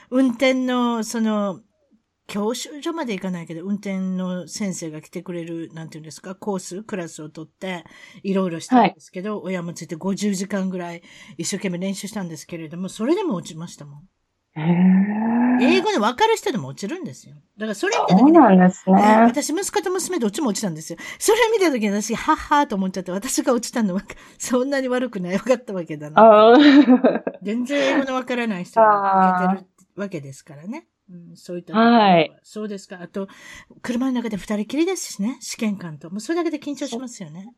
運転の、教習所まで行かないけど、運転の先生が来てくれる、なんていうんですか、クラスを取って、いろいろしたんですけど、親もついて50時間ぐらい一生懸命練習したんですけれども、それでも落ちましたもん。英語で分かる人でも落ちるんですよ。だからそれ見た時に、そうなんですね。私、息子と娘どっちも落ちたんですよ。それ見た時に私、はっはーと思っちゃって、私が落ちたのはそんなに悪くない、分かったわけだな。全然英語の分からない人が受けてるわけですからね。うん、そういった。はい。そうですか。あと、車の中で二人きりですしね、試験官と。もうそれだけで緊張しますよね。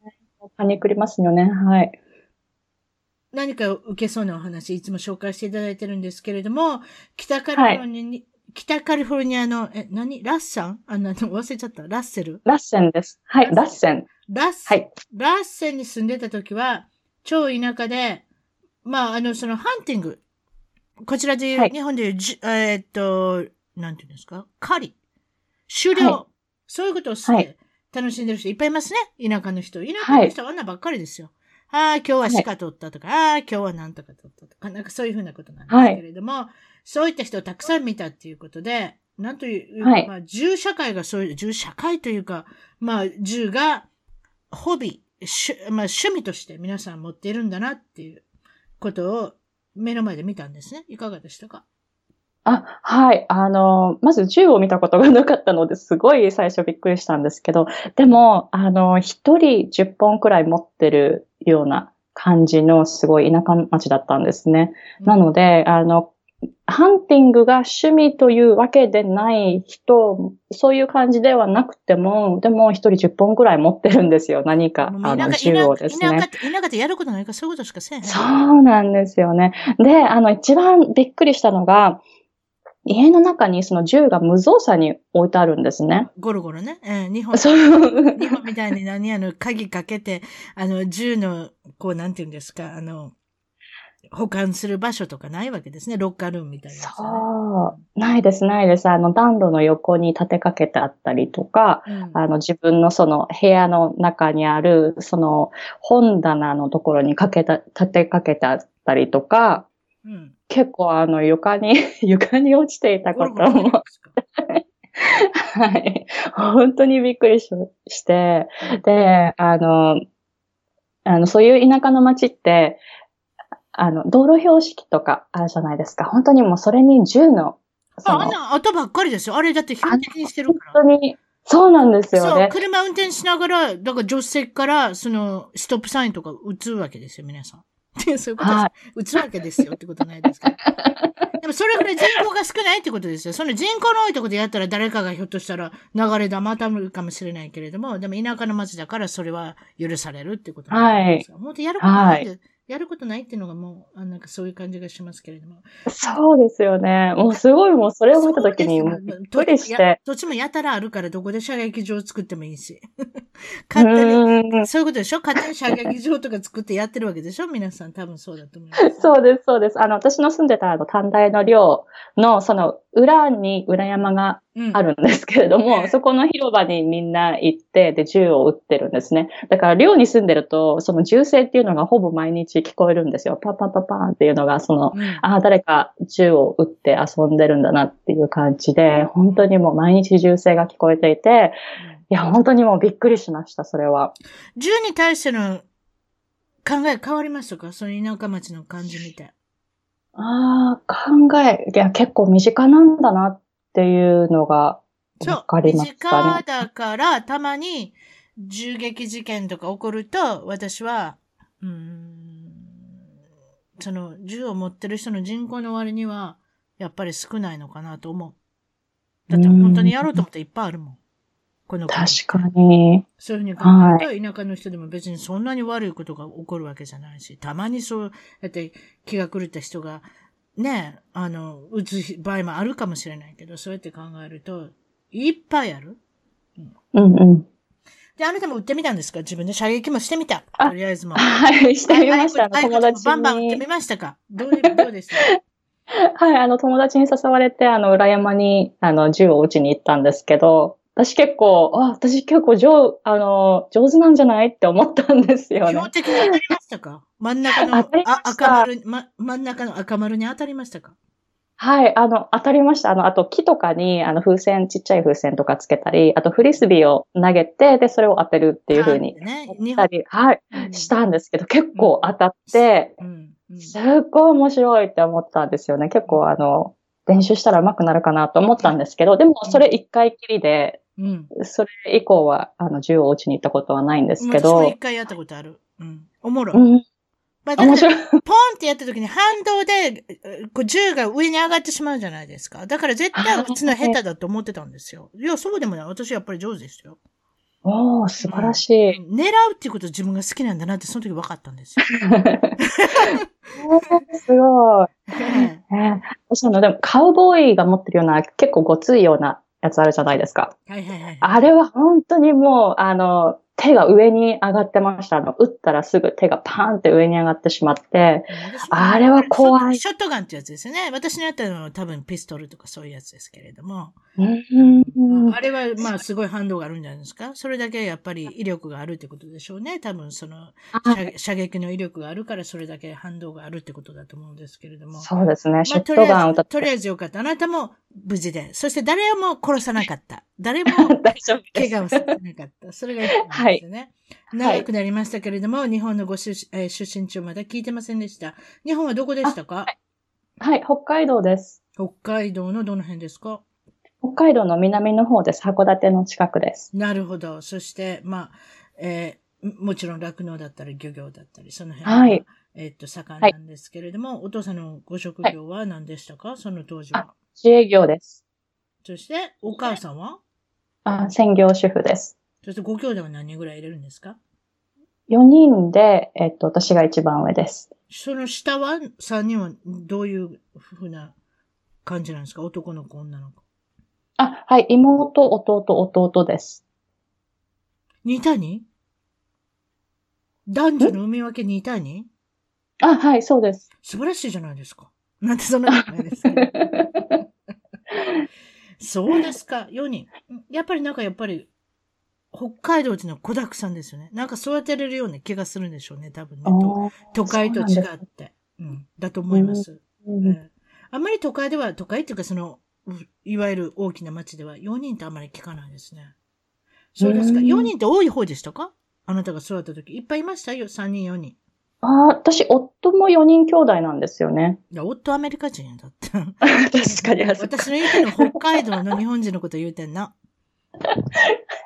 パニクりますよね。はい。何か受けそうなお話、いつも紹介していただいてるんですけれども、北カリフォルニアの、ラッサン？忘れちゃった。ラッセル？ラッセンです。はい、ラッセン。ラッセンに住んでた時は、超田舎で、まあ、その、ハンティング。こちらでいう、はい、日本でいう、なんていうんですか？狩り。狩猟、はい。そういうことをして、楽しんでる人いっぱいいますね。田舎の人。田舎の人はあんなばっかりですよ。はい、ああ、今日は鹿取ったとか、ああ、今日はなんとか取ったとか、なんかそういうふうなことなんですけれども、はい、そういった人をたくさん見たっていうことで、なんという、はい、まあ、銃社会というか、まあ、銃が、趣味として皆さん持っているんだなっていうことを目の前で見たんですね。いかがでしたか？あ、はい。まず銃を見たことがなかったのですごい最初びっくりしたんですけど、でも、一人10本くらい持ってるような感じのすごい田舎町だったんですね。なので、ハンティングが趣味というわけでない人、そういう感じではなくても、でも一人10本くらい持ってるんですよ。何か、銃をですね。田舎でやることないからそういうことしかせえへん。そうなんですよね。で、一番びっくりしたのが、家の中にその銃が無造作に置いてあるんですね。ゴロゴロね。日本みたいに鍵かけて、銃の、こう、なんていうんですか、保管する場所とかないわけですね。ロッカールームみたいな、ね。そう。ないです、ないです。暖炉の横に立てかけてあったりとか、うん、自分のその部屋の中にある、その本棚のところに立てかけてあったりとか、うん、結構床に落ちていたことも。はい。本当にびっくりして、で、そういう田舎の町って、道路標識とかあるじゃないですか。本当にもうそれに銃の。後ばっかりですよ。あれだって標的にしてるから。本当に。そうなんですよね。そう、車運転しながら、だから助手席から、ストップサインとか打つわけですよ、皆さん。そういうことです。打つわけですよってことないですか。でもそれぐらい人口が少ないってことですよ。その人口の多いところでやったら誰かがひょっとしたら流れ弾たるかもしれないけれども、でも田舎の町だからそれは許されるってことなんですか。はい。もうやることないっていうのがもう、なんかそういう感じがしますけれども。そうですよね。もうすごい、もうそれを見たときに、どれして。どっちもやたらあるから、どこで射撃場を作ってもいいし。勝手に、そういうことでしょ？勝手に射撃場とか作ってやってるわけでしょ？皆さん多分そうだと思います。そうです、そうです。私の住んでた短大の寮の、その裏に裏山があるんですけれども、うん、そこの広場にみんな行って、で、銃を撃ってるんですね。だから寮に住んでると、その銃声っていうのがほぼ毎日、聞こえるんですよ。パンパンパンパンっていうのが、誰か銃を撃って遊んでるんだなっていう感じで、本当にもう毎日銃声が聞こえていて、いや、本当にもうびっくりしました、それは。銃に対しての考え変わりましたか？その田舎町の感じみたい。ああ、いや、結構身近なんだなっていうのが分かりましたね。身近だから、たまに銃撃事件とか起こると、私は、銃を持ってる人の人口の割には、やっぱり少ないのかなと思う。だって本当にやろうと思ったらいっぱいあるもん。この確かに。そういうふうに考えると、田舎の人でも別にそんなに悪いことが起こるわけじゃないし、たまにそうやって気が狂った人が、ね、撃つ場合もあるかもしれないけど、そうやって考えると、いっぱいある。うんうん。で、あなたも売ってみたんですか？自分で射撃もしてみた。とりあえずも。はい、してみました。友達に。バンバン売ってみましたか？どうでした？はい、友達に誘われて、裏山に、銃を撃ちに行ったんですけど、私結構上手なんじゃないって思ったんですよね。標的に当たりましたか？真ん中の赤丸に当たりましたか？はい、当たりました。あと木とかに、ちっちゃい風船とかつけたり、あとフリスビーを投げて、で、それを当てるっていう風にしたり、はい、したんですけど、結構当たって、すっごい面白いって思ったんですよね。結構練習したら上手くなるかなと思ったんですけど、でもそれ一回きりで、うん、それ以降は、銃を打ちに行ったことはないんですけど。私も一回やったことある。うん。おもろ。うん。まあ、だから、ポンってやった時に反動で、こう銃が上に上がってしまうじゃないですか。だから絶対打つの下手だと思ってたんですよ。いや、そうでもない。私やっぱり上手でしたよ。おー、素晴らしい。うん、狙うっていうこと自分が好きなんだなって、その時分かったんですよ。すごい。でも、カウボーイが持ってるような、結構ごついようなやつあるじゃないですか。はいはいはい。あれは本当にもう、手が上に上がってました。撃ったらすぐ手がパーンって上に上がってしまって、あれは怖い。ショットガンってやつですよね。私のやったのは多分ピストルとかそういうやつですけれども。あれはまあすごい反動があるんじゃないですか。それだけやっぱり威力があるってことでしょうね。多分その射撃の威力があるからそれだけ反動があるってことだと思うんですけれども。そうですね。ショットガンを撃った。とりあえずよかった。あなたも無事で。そして誰も殺さなかった。誰も怪我をさせなかった。それがはい。長くなりましたけれども、はい、日本のご出身地をまだ聞いてませんでした。日本はどこでしたか？はい、北海道です。北海道のどの辺ですか？北海道の南の方です。函館の近くです。なるほど。そして、まあ、もちろん酪農だったり漁業だったり、その辺が、はい、盛んなんですけれども、はい、お父さんのご職業は何でしたか？はい、その当時は。自営業です。そして、お母さんは？専業主婦です。そしてご兄弟は何人ぐらい入れるんですか？4人で、私が一番上です。その下は、3人はどういうふうな感じなんですか？男の子、女の子。あ、はい、妹、弟です。2対 2？ 男女の産み分け2対 2？ あ、はい、そうです。素晴らしいじゃないですか。なんてそんなことないですけど。そうですか、4人。やっぱり北海道ってのは子沢山ですよね。なんか育てれるような気がするんでしょうね、多分ね。都会と違って。うん。だと思います。あんまり都会っていうかいわゆる大きな町では4人ってあんまり聞かないですね。そうですか。4人って多い方でしたか？あなたが育った時。いっぱいいましたよ、3人、4人。私、夫も4人兄弟なんですよね。いや、夫アメリカ人やだって。確かに。私の言うてんの北海道の日本人のこと言うてんな。は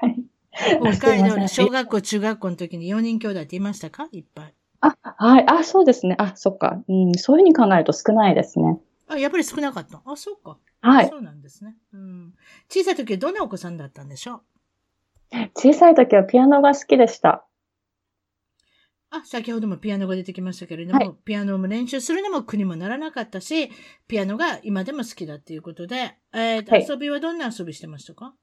い。北海道の小学校、中学校の時に4人兄弟っていましたか？いっぱい。あ、はい。あ、そうですね。あ、そっか。うん、そういうふうに考えると少ないですね。あ、やっぱり少なかった。あ、そうか。はい。そうなんですね。うん。小さい時はどんなお子さんだったんでしょう？小さい時はピアノが好きでした。あ、先ほどもピアノが出てきましたけれども、はい、ピアノも練習するのも苦にもならなかったし、ピアノが今でも好きだっていうことで、はい、遊びはどんな遊びしてましたか？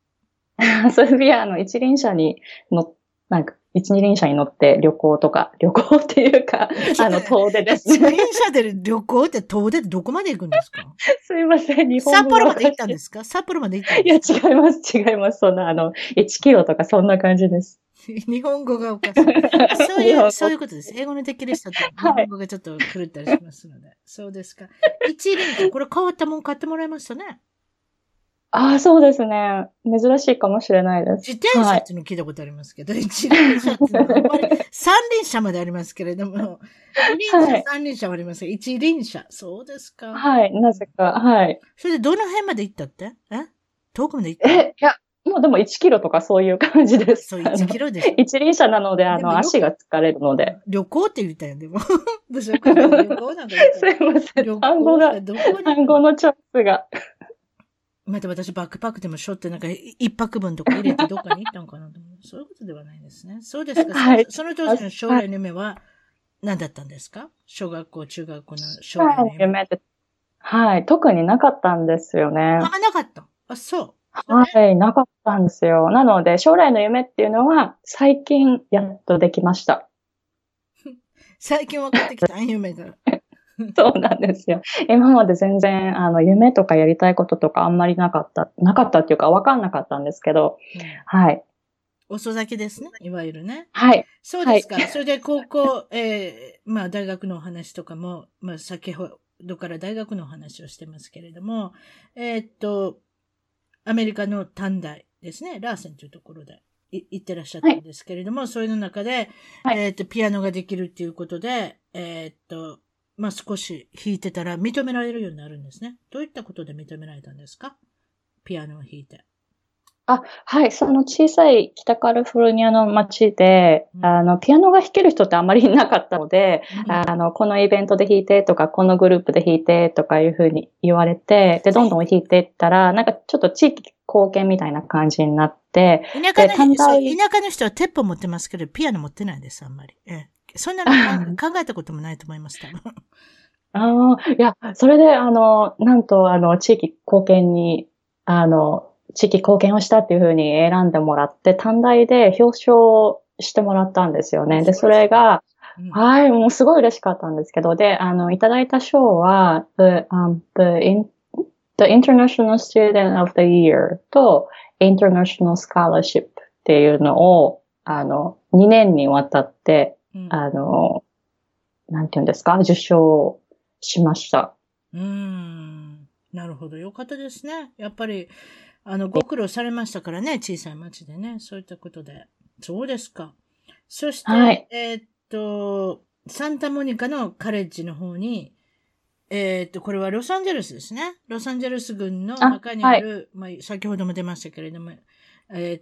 遊びは、一二輪車に乗って旅行っていうか、遠出ですね。一輪車で旅行って遠出ってどこまで行くんですか？すいません、日本語。札幌まで行ったんですか？札幌まで行ったんですか？いや、違います。そんな、1キロとかそんな感じです。日本語がおかしい。そういうことです。英語のできる人って日本語がちょっと狂ったりしますので。はい、そうですか。一輪車、これ変わったもん買ってもらいましたね。あ、そうですね。珍しいかもしれないです。自転車っていうの聞いたことありますけど、一輪車っていうのはあんまり三輪車までありますけれども、三輪車はありますが、一輪車。そうですか。はい、なぜか。はい。それでどの辺まで行ったって？遠くまで行った？いや、もうでも1キロとかそういう感じです。そう、1キロです。一輪車なので、足が疲れるので。旅行って言ったよ、でも。私は旅行なんだけど。すいません。単語のチョイスが。また私バックパックでもしょって一泊分とか入れてどっかに行ったのかなと思う。そういうことではないですね。そうですか。はい、その当時の将来の夢は何だったんですか？小学校、中学校の将来の夢って。はい。特になかったんですよね。なかった。あ、そう。はい。なかったんですよ。なので、将来の夢っていうのは最近やっとできました。最近分かってきた夢だ。そうなんですよ。今まで全然、夢とかやりたいこととかあんまりなかったっていうか分かんなかったんですけど、はい。遅咲きですね、いわゆるね。はい。そうですか。はい、それで高校、まあ大学のお話とかも、まあ先ほどから大学のお話をしてますけれども、アメリカの短大ですね、ラーセンというところで行ってらっしゃったんですけれども、はい、それの中で、ピアノができるっていうことで、まあ、少し弾いてたら認められるようになるんですね。どういったことで認められたんですか？ピアノを弾いて。あ、はい、その小さい北カリフォルニアの街で、ピアノが弾ける人ってあまりいなかったので、このイベントで弾いてとか、このグループで弾いてとかいうふうに言われて、で、どんどん弾いていったら、なんかちょっと地域貢献みたいな感じになって、田舎の人は鉄砲持ってますけど、ピアノ持ってないです、あんまり。そんなの考えたこともないと思いました。いや、それで、なんと、地域貢献をしたっていう風に選んでもらって、短大で表彰してもらったんですよね。で、それが、はい、もうすごい嬉しかったんですけど、で、いただいた賞は、The International Student of the Year と International Scholarship っていうのを、2年にわたって、なんて言うんですか、受賞しました。なるほど。よかったですね。やっぱり、ご苦労されましたからね、小さい町でね、そういったことで。そうですか。そして、はい、サンタモニカのカレッジの方に、これはロサンゼルスですね。ロサンゼルス郡の中にある、まあ、先ほども出ましたけれども、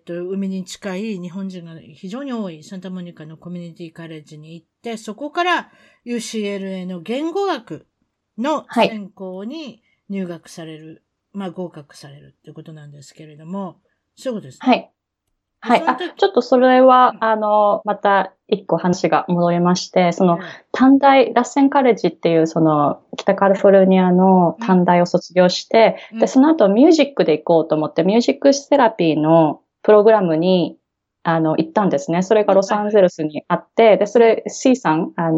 海に近い日本人が非常に多いサンタモニカのコミュニティカレッジに行って、そこから UCLA の言語学の専攻に入学される。まあ、合格されるっていうことなんですけれども、そういうことですね。はい。はい。ちょっとそれは、また一個話が戻りまして、短大、ラッセンカレッジっていう、北カリフォルニアの短大を卒業して、で、その後ミュージックで行こうと思って、ミュージックセラピーのプログラムに、行ったんですね。それがロサンゼルスにあって、で、それ C さん、カ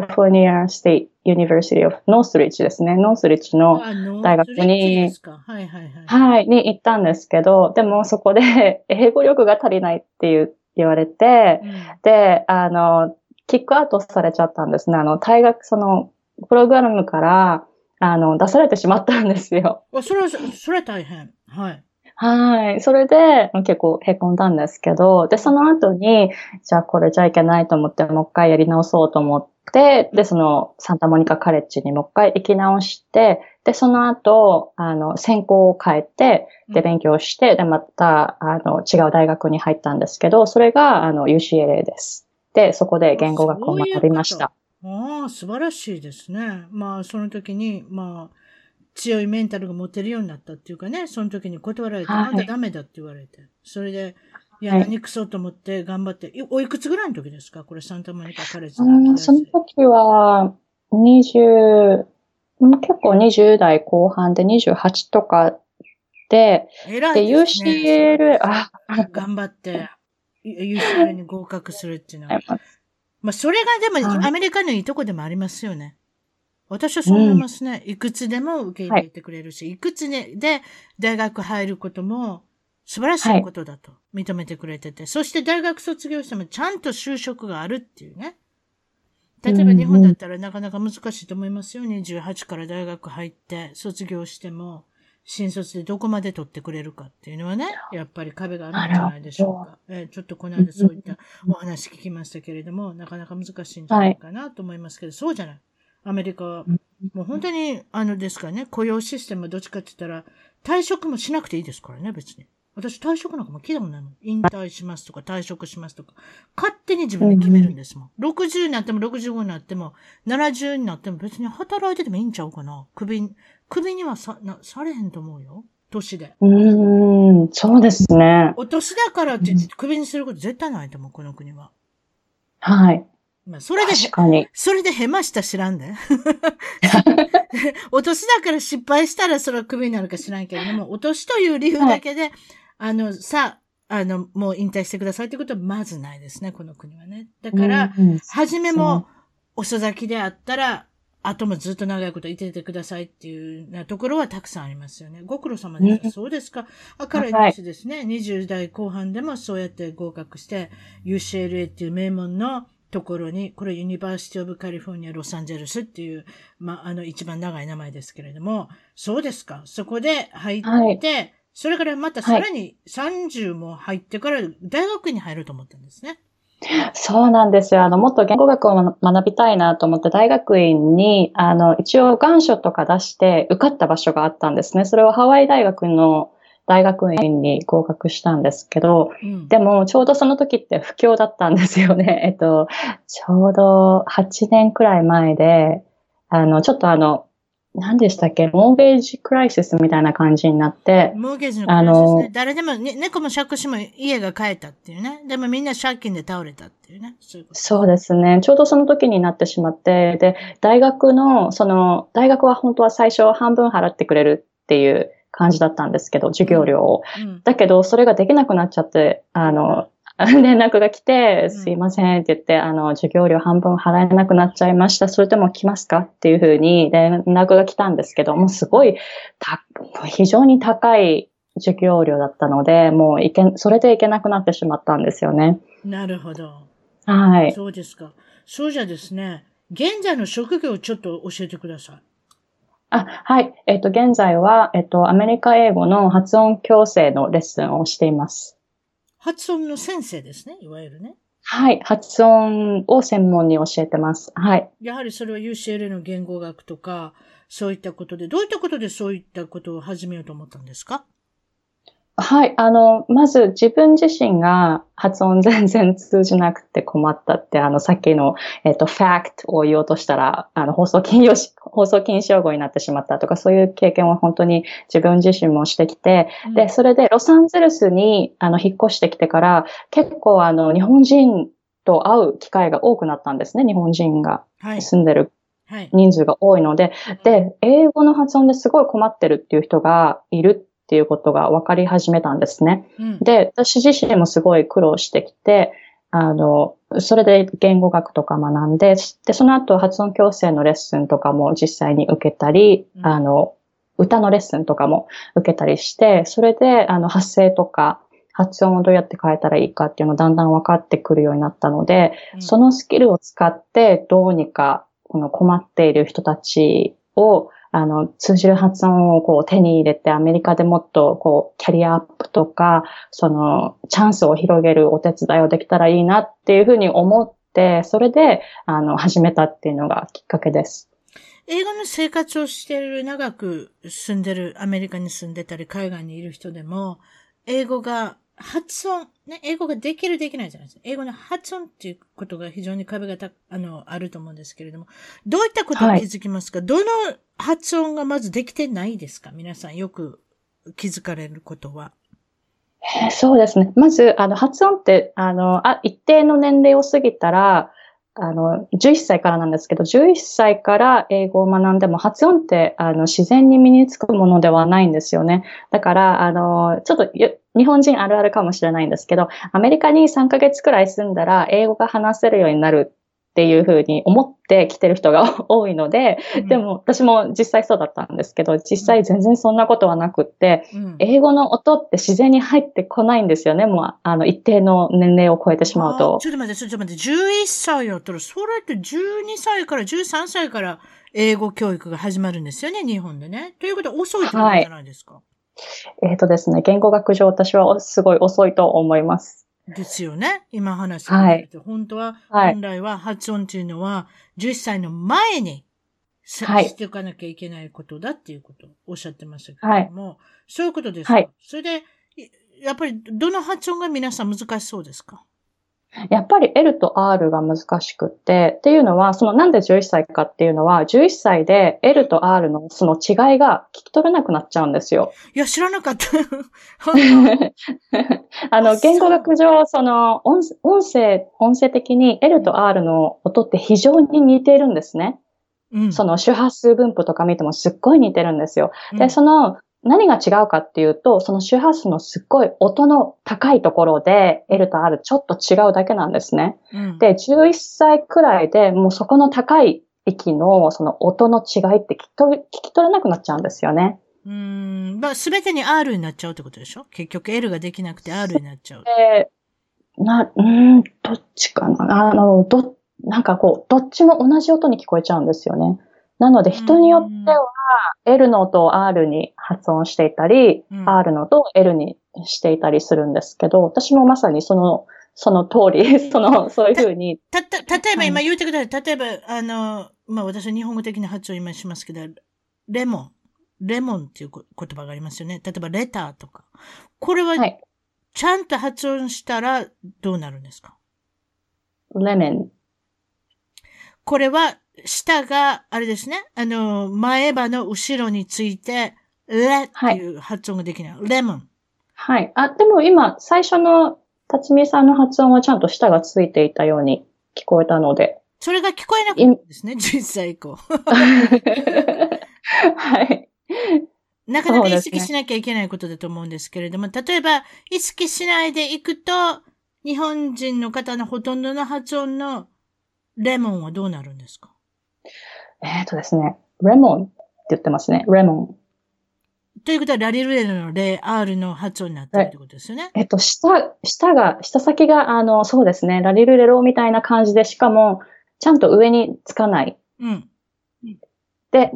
リフォルニア・ステイト・ユニバーシティ・オフ・ノースリッジですね。ノースリッジの大学に、に行ったんですけど、でもそこで英語力が足りないって言われて、で、キックアウトされちゃったんですね。大学、プログラムから、出されてしまったんですよ。それは大変。はい。はい。それで、結構凹んだんですけど、で、その後に、じゃあこれじゃいけないと思って、もう一回やり直そうと思って、で、サンタモニカカレッジにもう一回行き直して、で、その後、専攻を変えて、で、勉強して、で、また、違う大学に入ったんですけど、それが、UCLA です。で、そこで言語学を学びました。素晴らしいですね。まあ、その時に、まあ、強いメンタルが持てるようになったっていうかね、その時に断られて、あんたダメだって言われて。それで、いや、何くそと思って頑張って。おいくつぐらいの時ですか？これ、サンタモニカカレッジの。その時は、結構20代後半で28とかで、偉いですね。で、UCL、頑張って、UCL に合格するっていうのは。まあ、それがでも、アメリカのいいとこでもありますよね。私はそう思いますね。いくつでも受け入れてくれるし、いくつで大学入ることも素晴らしいことだと認めてくれてて、そして大学卒業してもちゃんと就職があるっていうね。例えば日本だったらなかなか難しいと思いますよ。28から大学入って卒業しても、新卒でどこまで取ってくれるかっていうのはね、やっぱり壁があるんじゃないでしょうか。ちょっとこの間そういったお話聞きましたけれども、なかなか難しいんじゃないかなと思いますけど、そうじゃない。アメリカは、もう本当に、ですからね、雇用システムはどっちかって言ったら、退職もしなくていいですからね、別に。私、退職なんかも聞いたことないもん。引退しますとか、退職しますとか。勝手に自分で決めるんですもん。60になっても、65になっても、70になっても、別に働いててもいいんちゃうかな。首にはされへんと思うよ。年で。そうですね。お年だからって、首にすること絶対ないと思う、この国は。はい。まあ、それでへました知らんね。お年だから失敗したらそれはクビになるか知らんけれども、お年という理由だけで、もう引退してくださいってことはまずないですね、この国はね。だから、初めも遅咲きであったら、後もずっと長いこといててくださいっていうなところはたくさんありますよね。ご苦労様です。そうですか。明るい話ですね。20代後半でもそうやって合格して、UCLA っていう名門のところに、これユニバーシティオブカリフォルニアロサンゼルスっていう、まあ、一番長い名前ですけれども、そうですか。そこで入って、それからまたさらに30も入ってから大学に入ると思ったんですね。そうなんですよ。もっと言語学を学びたいなと思って大学院に、一応願書とか出して受かった場所があったんですね。それをハワイ大学の大学院に合格したんですけど、うん、でもちょうどその時って不況だったんですよね。ちょうど8年くらい前で、ちょっと何でしたっけ、モーゲージクライシスみたいな感じになって。モーゲージのクライシスね。誰でも、ね、猫も借子も家が買えたっていうね。でもみんな借金で倒れたっていうね。そうですね。ちょうどその時になってしまって、で、大学は本当は最初半分払ってくれるっていう感じだったんですけど、授業料を。うん、だけど、それができなくなっちゃって、連絡が来て、すいませんって言って、授業料半分払えなくなっちゃいました。それとも来ますかっていうふうに連絡が来たんですけど、もうすごい、非常に高い授業料だったので、もうそれで行けなくなってしまったんですよね。なるほど。はい。そうですか。そうじゃですね、現在の職業をちょっと教えてください。はい。現在は、アメリカ英語の発音矯正のレッスンをしています。発音の先生ですね、いわゆるね。はい、発音を専門に教えてます。はい。やはりそれは UCLA の言語学とか、そういったことで、どういったことでそういったことを始めようと思ったんですか？はい、まず自分自身が発音全然通じなくて困ったって、さっきの、ファクトを言おうとしたら、放送禁止用語になってしまったとか、そういう経験は本当に自分自身もしてきて、うん、で、それでロサンゼルスに、引っ越してきてから、結構日本人と会う機会が多くなったんですね、日本人が住んでる人数が多いので、はいはい、で、英語の発音ですごい困ってるっていう人がいるっていうことが分かり始めたんですね。うん、で、私自身もすごい苦労してきて、それで言語学とか学んで、で、その後発音矯正のレッスンとかも実際に受けたり、うん、歌のレッスンとかも受けたりして、それで、発声とか発音をどうやって変えたらいいかっていうのをだんだん分かってくるようになったので、うん、そのスキルを使ってどうにかこの困っている人たちを通じる発音をこう手に入れて、アメリカでもっとこうキャリアアップとか、チャンスを広げるお手伝いをできたらいいなっていうふうに思って、それで、始めたっていうのがきっかけです。英語の生活をしている、長く住んでる、アメリカに住んでたり、海外にいる人でも、英語が発音、ね、英語ができるできないじゃないですか。英語の発音っていうことが非常に壁があると思うんですけれども、どういったことに気づきますか？はい、どの発音がまずできてないですか？皆さんよく気づかれることは。そうですね。まず、発音って、一定の年齢を過ぎたら、11歳からなんですけど、11歳から英語を学んでも発音って、自然に身につくものではないんですよね。だから、ちょっと日本人あるあるかもしれないんですけど、アメリカに3ヶ月くらい住んだら英語が話せるようになるっていうふうに思ってきてる人が多いので、でも私も実際そうだったんですけど、実際全然そんなことはなくって、英語の音って自然に入ってこないんですよね。もう、一定の年齢を超えてしまうと。ちょっと待って、11歳やったら、それって12歳から13歳から英語教育が始まるんですよね、日本でね。ということは遅いってことじゃないですか。はい、ですね、言語学上私はすごい遅いと思います。ですよね。今話してると、はい、本来は発音っていうのは、11歳の前に、しておかなきゃいけないことだっていうことをおっしゃってましたけれども、はい、そういうことですか？はい、それで、やっぱり、どの発音が皆さん難しそうですか？やっぱり L と R が難しくて、っていうのは、なんで11歳かっていうのは、11歳で L と R のその違いが聞き取れなくなっちゃうんですよ。いや、知らなかった。言語学上、音声的に L と R の音って非常に似ているんですね。うん、周波数分布とか見てもすっごい似てるんですよ。で、うん、何が違うかっていうと、その周波数のすっごい音の高いところで L と R ちょっと違うだけなんですね。うん、で、11歳くらいでもうそこの高い域のその音の違いって聞き取れなくなっちゃうんですよね。すべてに R になっちゃうってことでしょ？結局 L ができなくて R になっちゃう。どっちかな？どっちも同じ音に聞こえちゃうんですよね。なので、人によっては、L の音を R に発音していたり、R の音を L にしていたりするんですけど、私もまさにその通り、そういうふうに。例えば今言ってください。例えば、まあ、私は日本語的な発音を今しますけど、レモンっていう言葉がありますよね。例えば、レターとか。これは、ちゃんと発音したらどうなるんですか？レメン。これは、舌が、あれですね。前歯の後ろについて、レっていう発音ができない。レモン。はい。あ、でも今、最初の、辰巳さんの発音はちゃんと舌がついていたように聞こえたので。それが聞こえなかったんですね、実際以降。はい。なかなか意識しなきゃいけないことだと思うんですけれども、例えば、意識しないでいくと、日本人の方のほとんどの発音のレモンはどうなるんですか？ですね、レモンって言ってますね、レモン。ということは、ラリルレのレ、R の発音になってるってことですよね。下先が、そうですね、ラリルレロみたいな感じで、しかも、ちゃんと上につかない。うん。で、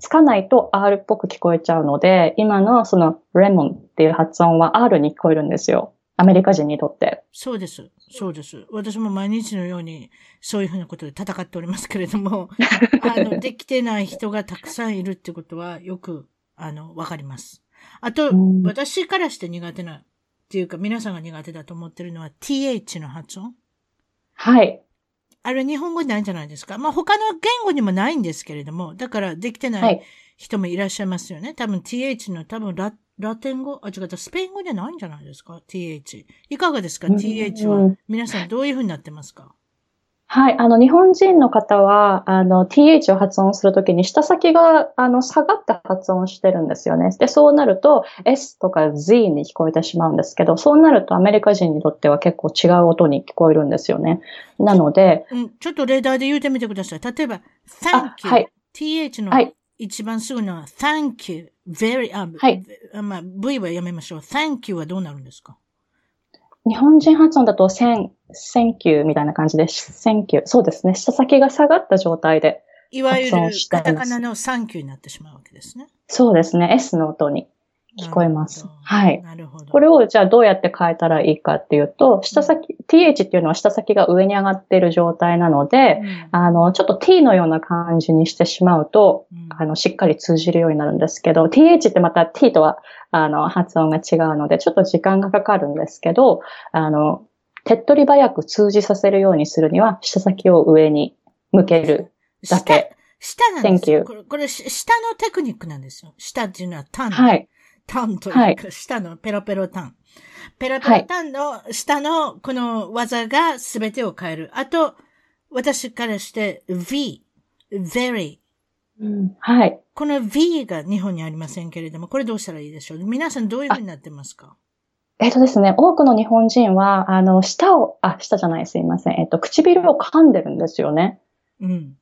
つかないと R っぽく聞こえちゃうので、今のその、レモンっていう発音は R に聞こえるんですよ。アメリカ人にとって。そうです。そうです。私も毎日のように、そういうふうなことで戦っておりますけれども、できてない人がたくさんいるってことは、よく、わかります。あと、私からして苦手な、っていうか皆さんが苦手だと思ってるのは th の発音。はい。あれ日本語にないんじゃないですか。まあ、他の言語にもないんですけれども、だからできてない人もいらっしゃいますよね。はい、多分 th のラテン語、違った、スペイン語でないんじゃないですか ?th。いかがですか ?th は。皆さんどういうふうになってますか？はい。日本人の方は、th を発音するときに、舌先が、下がった発音してるんですよね。で、そうなると、s とか z に聞こえてしまうんですけど、そうなるとアメリカ人にとっては結構違う音に聞こえるんですよね。なので。ちょっと例題で言うてみてください。例えば、thank you。はい、th の一番すぐのは、thank you。very、はい。まあ、v はやめましょう。thank you はどうなるんですか？日本人発音だと、thank you みたいな感じで、thank you。そうですね。舌先が下がった状態で。いわゆる、カタカナの thank you になってしまうわけですね。そうですね。S の音に聞こえます。はい。なるほど。これを、じゃあどうやって変えたらいいかっていうと、舌先、th っていうのは舌先が上に上がっている状態なので、ちょっと t のような感じにしてしまうと、しっかり通じるようになるんですけど、th ってまた t とは、発音が違うので、ちょっと時間がかかるんですけど、手っ取り早く通じさせるようにするには、舌先を上に向けるだけ。舌なんですよ。これ、舌のテクニックなんですよ。舌っていうのはタン。はい。タンというか、舌のペロペロタン。ペロペロタンの舌のこの技が全てを変える。あと、私からして、very。はい。この V が日本にありませんけれども、これどうしたらいいでしょう？皆さんどういうふうになってますか？ですね、多くの日本人は、舌じゃない、すいません。唇を噛んでるんですよね。うん。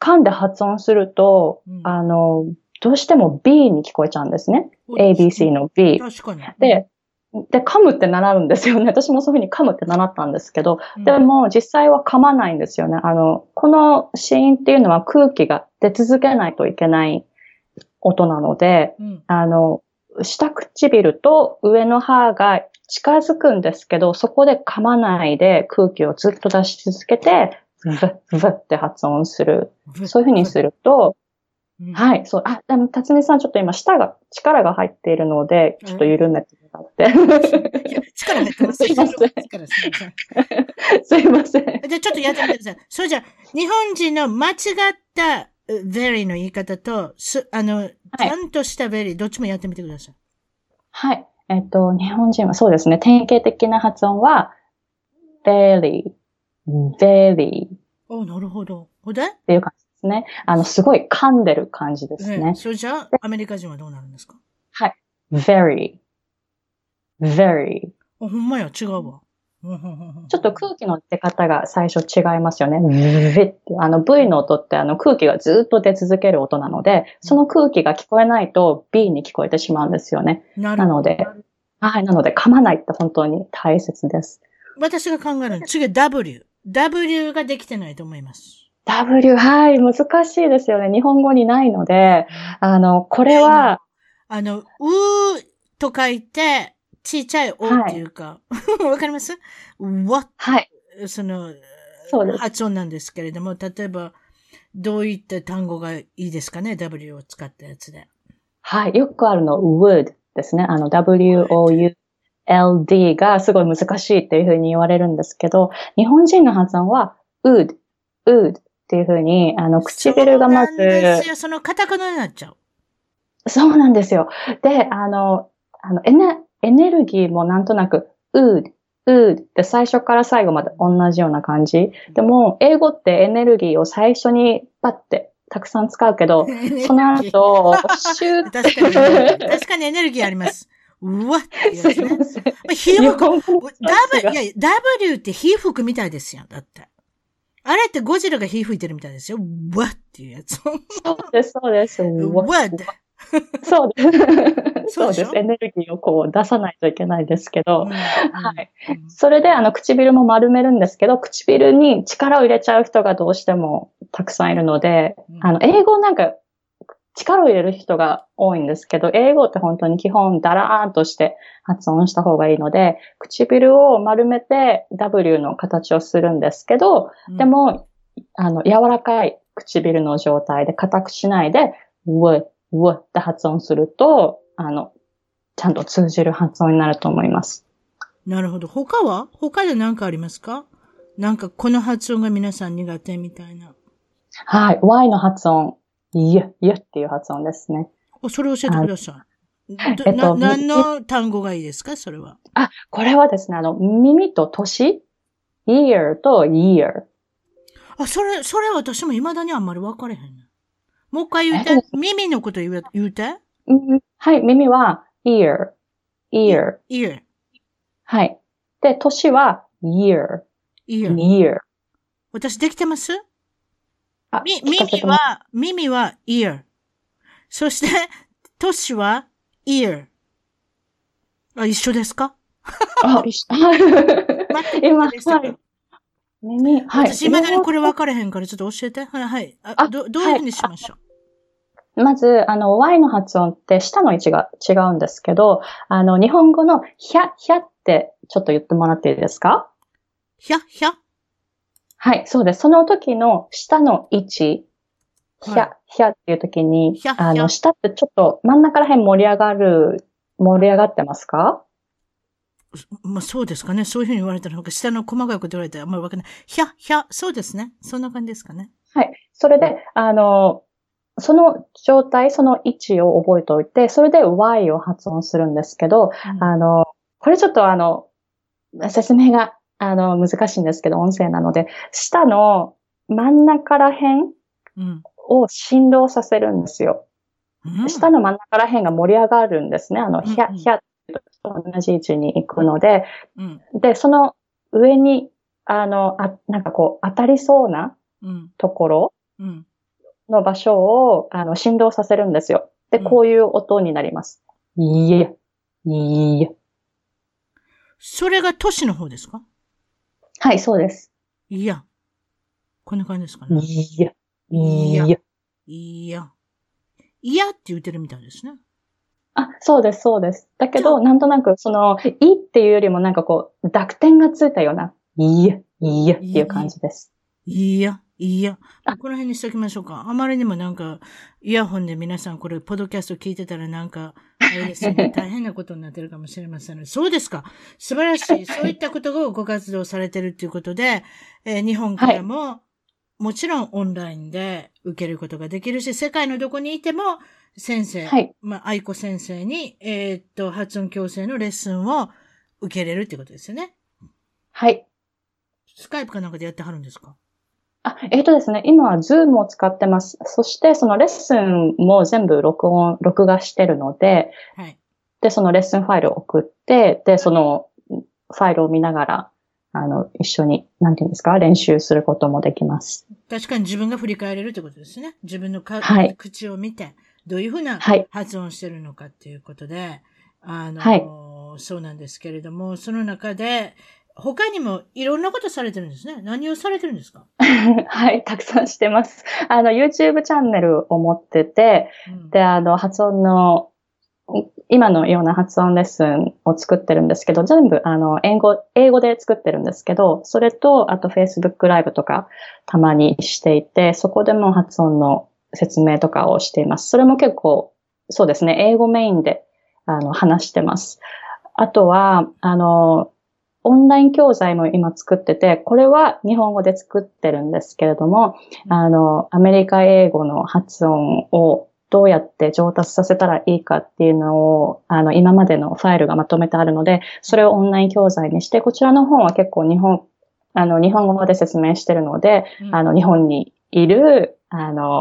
噛んで発音すると、どうしても B に聞こえちゃうんですね。ABC の B。確かに。で、噛むって習うんですよね。私もそういうふうに噛むって習ったんですけど、でも実際は噛まないんですよね。この子音っていうのは空気が出続けないといけない音なので、下唇と上の歯が近づくんですけど、そこで噛まないで空気をずっと出し続けて、ブッって発音する。そういうふうにすると、はい、そう。あ、でも、辰巳さん、ちょっと今、舌が、力が入っているので、ちょっと緩めてもらって。いや、力入ってます。すいません。すいません。じゃあ、ちょっとやってみてください。それじゃあ、日本人の間違った、very の言い方と、ちゃんとした very、どっちもやってみてください。はい。日本人はそうですね、典型的な発音は、very。お、なるほど。ほで？っていう感じ。ね。すごい噛んでる感じですね。それじゃあ、アメリカ人はどうなるんですか？はい。very。ほんまや、違うわ。ちょっと空気の出方が最初違いますよね。V の音って空気がずっと出続ける音なので、その空気が聞こえないと B に聞こえてしまうんですよね。なので、はい。なので、噛まないって本当に大切です。私が考えるの、次は W。W ができてないと思います。W、はい、難しいですよね。日本語にないので、これは、うーと書いて、ちっちゃいおっていうか、はい、わかります？わ、はい、その発音なんですけれども、例えばどういった単語がいいですかね、W を使ったやつで。はい、よくあるの would ですね。W-O-U-L-D がすごい難しいっていうふうに言われるんですけど、日本人の発音は would、would っていうふうに、唇がまず。そうなんですよ。そのカタカナになっちゃう。そうなんですよ。で、エネルギーもなんとなく、would って最初から最後まで同じような感じ。でも、英語ってエネルギーを最初にパッてたくさん使うけど、その後、シューって。確かにエネルギーあります。うわって。すいません。皮膚、W って皮膚みたいですよ。だって。あれってゴジラが火吹いてるみたいですよ。わっていうやつ。そうです、そうです。わって。そうです。そうです。エネルギーをこう出さないといけないですけど、はい。それで唇も丸めるんですけど、唇に力を入れちゃう人がどうしてもたくさんいるので、英語なんか力を入れる人が多いんですけど、英語って本当に基本ダラーンとして発音した方がいいので、唇を丸めて W の形をするんですけど、でも、柔らかい唇の状態で硬くしないで、うわって発音すると、ちゃんと通じる発音になると思います。なるほど。他で何かありますか？なんかこの発音が皆さん苦手みたいな。はい。Y の発音。ゆっていう発音ですね。それ教えてください。何の単語がいいですか？それは。これはですね、耳と年、ear と year。それ私も未だにあんまり分かれへん。もう一回言うて、耳のこと言うて。はい、耳は ear。ear。はい。で、年は year。私できてます？耳は ear。そして、年は ear。一緒ですか？一緒。今、はい。耳、はい。私、未だにこれ分かれへんから、ちょっと教えて。はい。どういうふうにしましょう？まず、y の発音って、下の位置が違うんですけど、日本語のひゃって、ちょっと言ってもらっていいですか？ひゃ。はい、そうです。その時の下の位置、ひゃっていう時に、下ってちょっと真ん中ら辺盛り上がってますか？まあそうですかね。そういうふうに言われたら、下の細かいこと言われたらあんまりわかんない。ひゃ、そうですね。そんな感じですかね。はい。それで、その状態、その位置を覚えておいて、それで Y を発音するんですけど、これちょっと説明が、難しいんですけど、音声なので、下の真ん中ら辺を振動させるんですよ。うん、下の真ん中ら辺が盛り上がるんですね。ひゃと同じ位置に行くので、で、その上に、なんかこう、当たりそうなところの場所を、振動させるんですよ。で、こういう音になります。いいえ。それが都市の方ですか？はい、そうです。いや。こんな感じですかね。いや。いやって言ってるみたいですね。そうです、そうです。だけど、なんとなく、いっていうよりもなんかこう、濁点がついたような、いやっていう感じです。いや。この辺にしときましょうか。あまりにもなんか、イヤホンで皆さんこれ、ポッドキャスト聞いてたらなんか、あれですね、大変なことになってるかもしれませんね。そうですか。素晴らしい。そういったことをご活動されてるということで、日本からも、もちろんオンラインで受けることができるし、世界のどこにいても、先生、愛子先生に、発音矯正のレッスンを受けれるということですよね。はい。スカイプかなんかでやってはるんですか？ですね、今はズームを使ってます。そして、そのレッスンも全部録画してるので、はい、で、そのレッスンファイルを送って、で、そのファイルを見ながら、一緒に、なんていうんですか、練習することもできます。確かに自分が振り返れるってことですね。自分の口を見て、どういうふうな発音してるのかっていうことで、そうなんですけれども、その中で、他にもいろんなことされてるんですね。何をされてるんですか？はい、たくさんしてます。YouTube チャンネルを持ってて、で、発音の今のような発音レッスンを作ってるんですけど、全部英語で作ってるんですけど、それとあと Facebook ライブとかたまにしていて、そこでも発音の説明とかをしています。それも結構そうですね、英語メインで話してます。あとはオンライン教材も今作ってて、これは日本語で作ってるんですけれども、アメリカ英語の発音をどうやって上達させたらいいかっていうのを、今までのファイルがまとめてあるので、それをオンライン教材にして、こちらの本は結構日本語で説明してるので、日本にいる、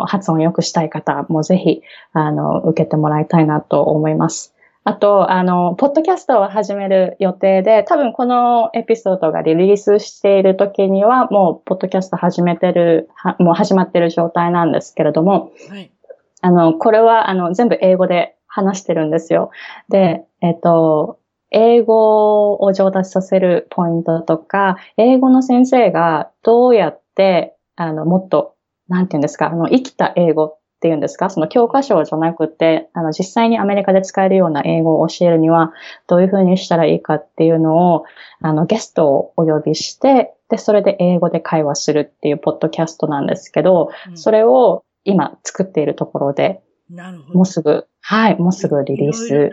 発音良くしたい方もぜひ、受けてもらいたいなと思います。あと、ポッドキャストを始める予定で、多分このエピソードがリリースしている時には、もうポッドキャストもう始まってる状態なんですけれども、はい、これは、全部英語で話してるんですよ。で、英語を上達させるポイントとか、英語の先生がどうやって、もっと、なんていうんですか、生きた英語っていうんですか、その教科書じゃなくて、実際にアメリカで使えるような英語を教えるには、どういうふうにしたらいいかっていうのを、ゲストをお呼びして、で、それで英語で会話するっていうポッドキャストなんですけど、それを、今作っているところで、もうすぐリリース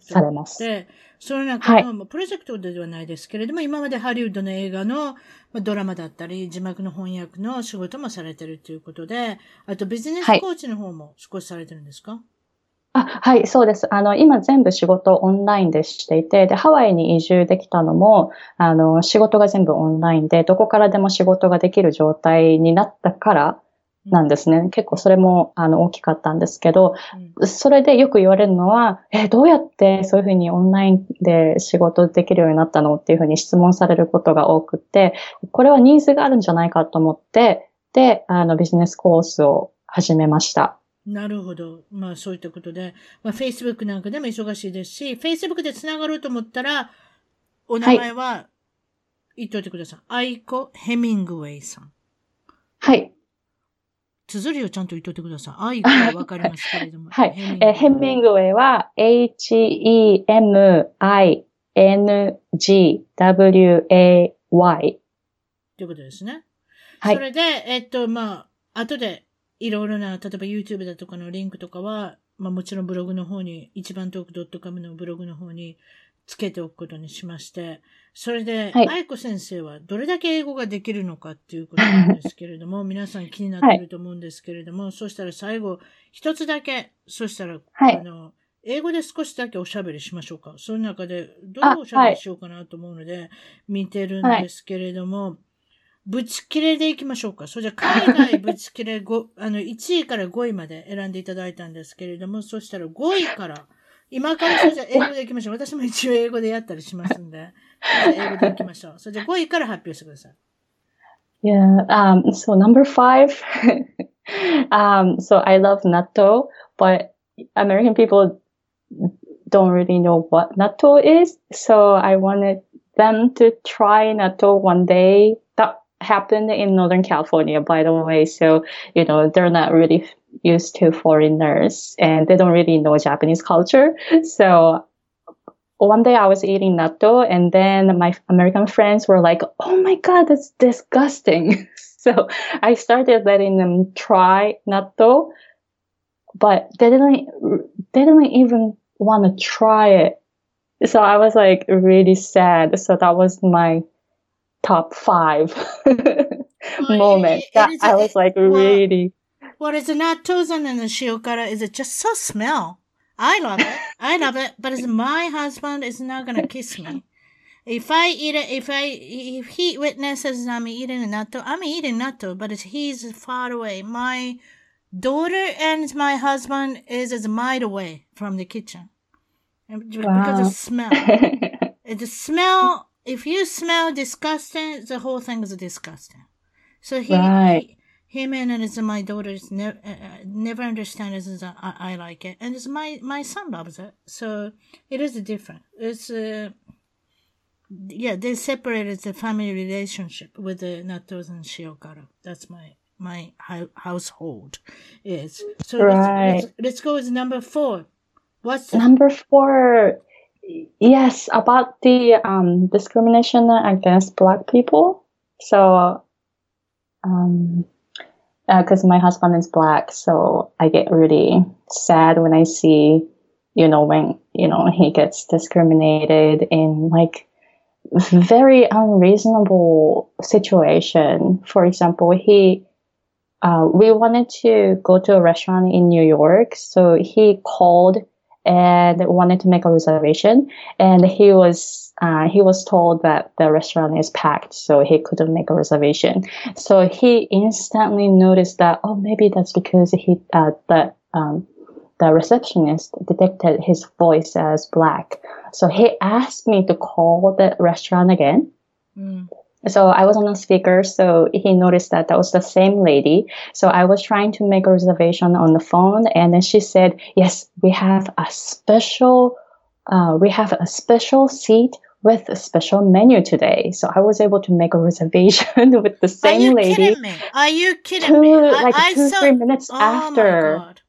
されます。で、その中の、プロジェクトではないですけれども、今までハリウッドの映画のドラマだったり、字幕の翻訳の仕事もされているということで、あとビジネスコーチの方も少しされてるんですか？はい、そうです。今全部仕事オンラインでしていて、で、ハワイに移住できたのも、仕事が全部オンラインで、どこからでも仕事ができる状態になったから、なんですね。結構それも大きかったんですけど、それでよく言われるのは、どうやってそういうふうにオンラインで仕事できるようになったのっていうふうに質問されることが多くて、これはニーズがあるんじゃないかと思って、で、ビジネスコースを始めました。なるほど。まあそういったことで、まあ Facebook なんかでも忙しいですし、Facebook でつながろうと思ったら、お名前は言っといてください。アイコ・ヘミングウェイさん。はい。綴りをちゃんと言っといてください。アイコはわかりますけれども。はい。ヘミングウェイは HEMINGWAY ということですね。はい。それで、まあ、後でいろいろな、例えば YouTube だとかのリンクとかは、まあもちろんブログの方に、一番トーク .com のブログの方につけておくことにしまして、それで、アイコ先生はどれだけ英語ができるのかっていうことなんですけれども、皆さん気になっていると思うんですけれども、そしたら最後、一つだけ、そしたら、英語で少しだけおしゃべりしましょうか。その中で、どうおしゃべりしようかなと思うので、見てるんですけれども、ぶち切れでいきましょうか。それじゃ、海外ぶち切れ5、1位から5位まで選んでいただいたんですけれども、そしたら5位から、今からそれじゃ英語でいきましょう。私も一応英語でやったりしますんで。英語でいきましょう。それじゃ5位から発表してください。Yeah, so number 5. So I love natto, but American people don't really know what natto is. So I wanted them to try natto one day. That happened in Northern California, by the way. So, you know, they're not really...used to foreigners and they don't really know Japanese culture. So one day I was eating natto and then my American friends were like, oh my God, that's disgusting. So I started letting them try natto, but they didn't even want to try it. So I was like really sad. So that was my top 5 moment that I was like really...What is the natto and the shiokara? Is it just so smell? I love it. But my husband is not going to kiss me. If he witnesses I'm eating natto, but he's far away. My daughter and my husband is a mile away from the kitchen. Because of smell. The smell, if you smell disgusting, the whole thing is disgusting. So Him and it's my daughter's never understand it. I like it, and it's my son loves it. So it is different. It's they separated the family relationship with the nattos and shiokara. That's my household is. So let's go with number 4. What's number four? Yes, about the discrimination against Black people. So, because my husband is Black, so I get really sad when I see, when he gets discriminated in like very unreasonable situation. For example, we wanted to go to a restaurant in New York, so he called and wanted to make a reservation, and he was told that the restaurant is packed, so he couldn't make a reservation. So he instantly noticed that, oh, maybe that's because the receptionist detected his voice as Black. So he asked me to call the restaurant again. Mm. So I was on a speaker, so he noticed that was the same lady. So I was trying to make a reservation on the phone, and then she said, yes, we have a special seat with a special menu today. So I was able to make a reservation with the same lady. Are you kidding me? Like two, three minutes after. My God.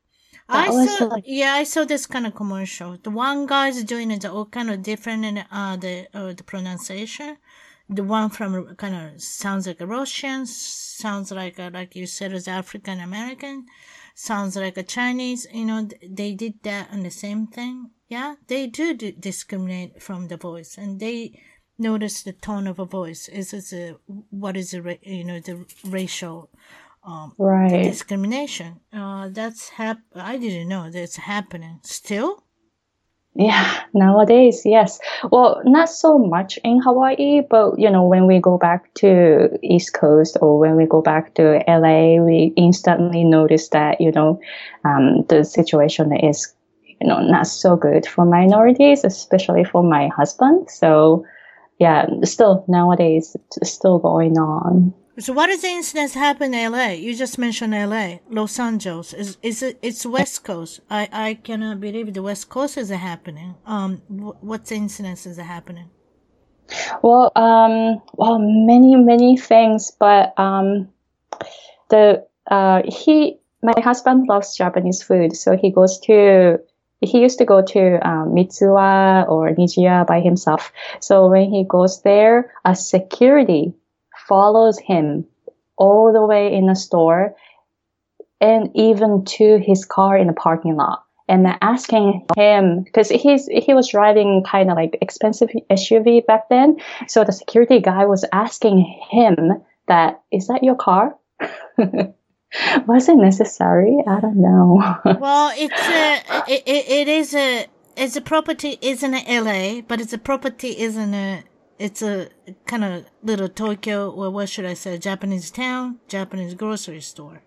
I saw this kind of commercial. The one guy's doing it all kind of different in the pronunciation. The one from kind of sounds like a Russian, sounds like you said, is African American, sounds like a Chinese. They did that and the same thing. Yeah, they do discriminate from the voice, and they notice the tone of a voice. What is the racial discrimination? I didn't know that's happening still. Yeah, nowadays, yes. Well, not so much in Hawaii, but, when we go back to East Coast or when we go back to LA, we instantly notice that, the situation is, not so good for minorities, especially for my husband. So, yeah, still nowadays, it's still going on. So what is the incidents happen in LA? You just mentioned LA, Los Angeles. It's West Coast. I cannot believe the West Coast is happening. What incidents is happening? Well, many, many things, but my husband loves Japanese food, so he used to go to Mitsuwa or Nijiya by himself. So when he goes there, a security follows him all the way in the store and even to his car in the parking lot, and asking him, because he was driving kind of like expensive SUV back then, so the security guy was asking him that, is that your car? Was it necessary? I don't know. Well, it's a property isn't LA, but it's a property isn't a It's a kind of little Tokyo, or what should I say, Japanese town, Japanese grocery store.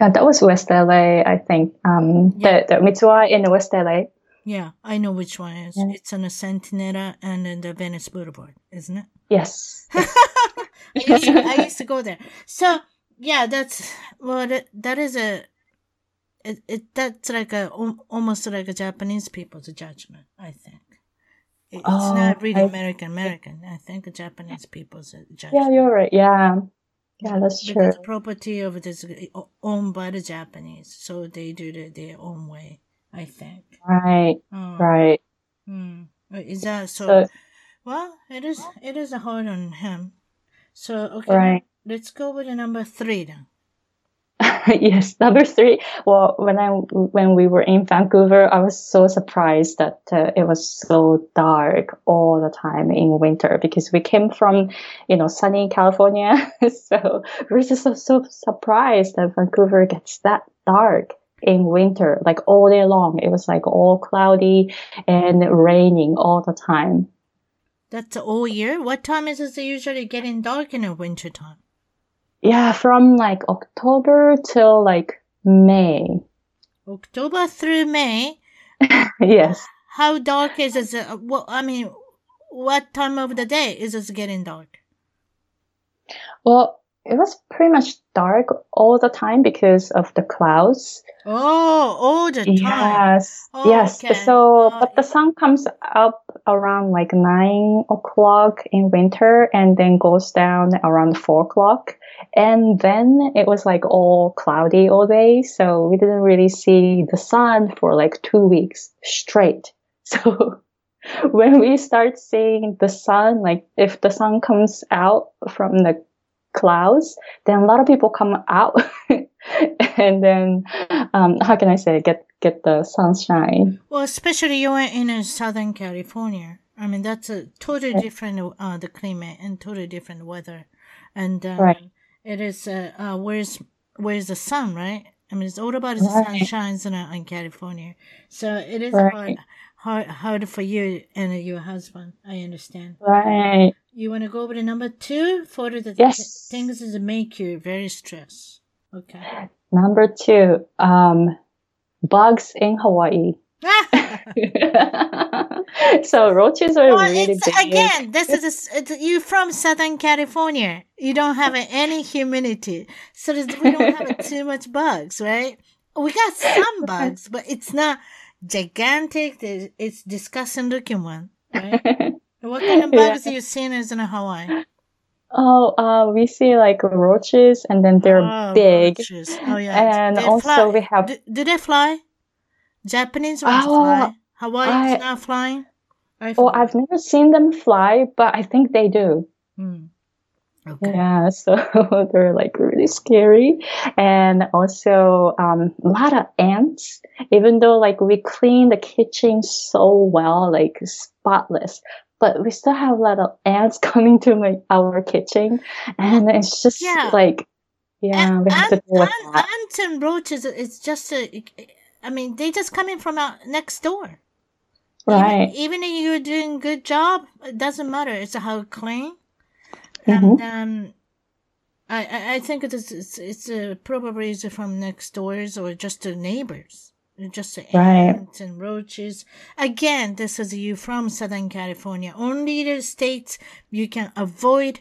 That was West LA, I think. The Mitsuwa in West LA. Yeah, I know which one it is. Yeah. It's on the Centinela and in the Venice Boulevard, isn't it? Yes. I used to go there. So, yeah, that's like almost like a Japanese people's judgment, I think. It's not really American. I think Japanese people's judgment. Yeah, you're right. Yeah, that's true. It's property of this owned by the Japanese, so they do it their own way, I think. Right. Right. Mm. Is that so? Well, it is hard on him. So okay, right. Let's go with the number three then. Yes, number three. Well, when we were in Vancouver, I was so surprised that it was so dark all the time in winter, because we came from, sunny California. So we're just so surprised that Vancouver gets that dark in winter, like all day long. It was like all cloudy and raining all the time. That's all year? What time is it usually getting dark in the winter time? Yeah, from like October till like May. October through May? Yes. How dark is it? What time of the day is it getting dark? Well, It was pretty much dark all the time because of the clouds. Oh, all the time. Yes. Oh, yes. Okay. So, but the sun comes up around like 9 o'clock in winter and then goes down around 4 o'clock. And then it was like all cloudy all day. So we didn't really see the sun for like 2 weeks straight. So when we start seeing the sun, like if the sun comes out from the clouds, then a lot of people come out and then, how can I say, get the sunshine. Well, especially you are in Southern California. I mean, that's a totally different, the climate and totally different weather. And, right. It is, where's the sun, right? I mean, it's all about the sun shines in California. So it is hard for you and your husband. I understand. Right. You want to go over to number 2 for the things that make you very stressed. Okay. Number 2, bugs in Hawaii. So roaches are really big. Again, this is you from Southern California. You don't have any humidity, so we don't have too much bugs, right? We got some bugs, but it's not gigantic. It's disgusting looking one, right? What kind of bugs have you seen in Hawaii? Oh, we see like roaches, and then they're big. Roaches. Oh yeah, and also we have. Do they fly? Japanese ones fly. Hawaiians not flying. I've never seen them fly, but I think they do. Mm. Okay. Yeah, so they're like really scary. And also a lot of ants, even though like we clean the kitchen so well, like spotless, but we still have a lot of ants coming to our kitchen. And it's just we have to deal with that. Ants and roaches, it's just they just come in from out next door. Right. Even if you're doing a good job, it doesn't matter. It's how clean. Mm-hmm. And I think it's probably from next doors or just the neighbors. Just the ants and roaches. Again, this is you from Southern California. Only the states you can avoid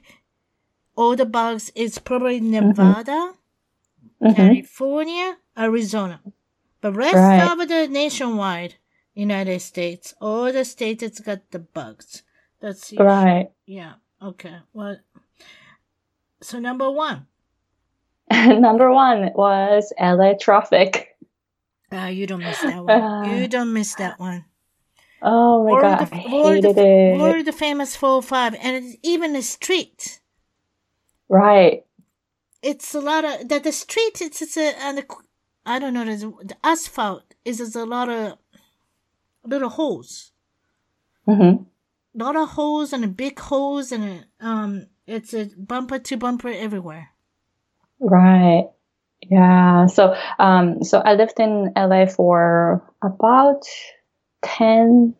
all the bugs is probably Nevada, California, Arizona. The rest of the nationwide United States, all the states it's got the bugs. That's usually, yeah. Okay. Well, so number 1. Number 1 was LA traffic. You don't miss that one. You don't miss that one. Oh my God. I hated it. Or the famous 405, and it's even the street. Right. It's a lot of the street. I don't know. The asphalt is a lot of little holes. Mm-hmm. A lot of holes and big holes, and it's a bumper to bumper everywhere. Right. Yeah. So, so I lived in LA for about 10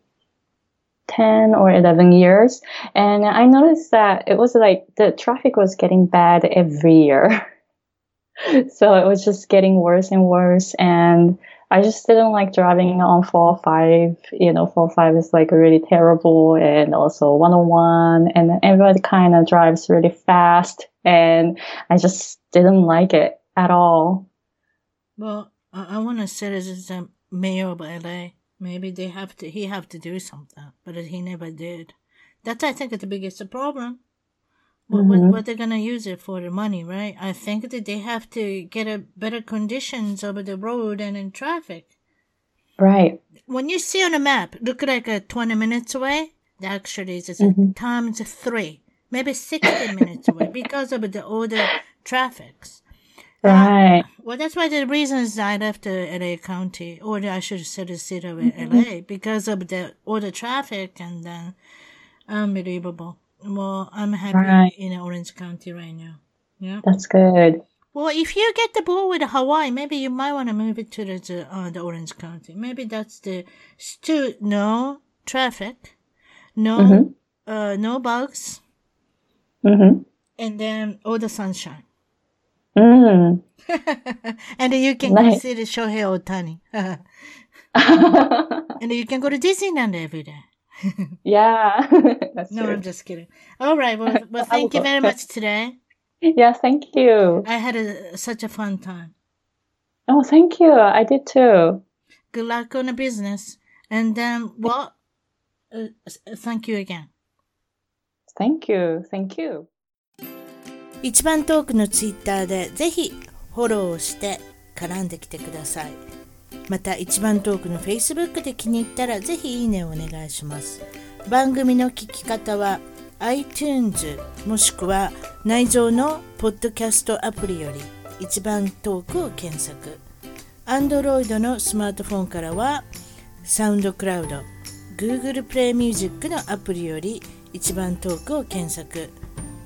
or 11 years, and I noticed that it was like the traffic was getting bad every year. So it was just getting worse and worse, and I just didn't like driving on 405. You know, 405 is like really terrible, and also 101, and everybody kind of drives really fast, and I just didn't like it at all. Well, I want to say this is the mayor of LA. Maybe he have to do something, but he never did. That's I think the biggest problem. What they're going to use it for the money, right? I think that they have to get a better conditions over the road and in traffic. Right. When you see on a map, look like 20 minutes away, that actually is times 3, maybe 60 minutes away because of the older traffics. Right. Well, that's why the reasons I left the LA County, or I should say the city of LA, because of the older traffic, and then unbelievable. Well, I'm happy in Orange County right now. Yeah, that's good. Well, if you get the ball with Hawaii, maybe you might want to move it to the Orange County. Maybe that's the no traffic, no bugs, and then all the sunshine. Mm. And then you can go see the Shohei Ohtani. And then you can go to Disneyland every day. Yeah. That's true. I'm just kidding. All right. Well, thank you very much today. Yeah, thank you. I had such a fun time. Oh, thank you. I did too. Good luck on the business. And then what? Thank you again. Thank you. Thank you. 一番トークのツイッターでぜひフォローして絡んできてください。また一番トークの Facebook で気に入ったらぜひいいねをお願いします。番組の聞き方はiTunes もしくは内蔵のポッドキャストアプリより一番トークを検索。 Android のスマートフォンからは SoundCloud、Google Play Music のアプリより一番トークを検索。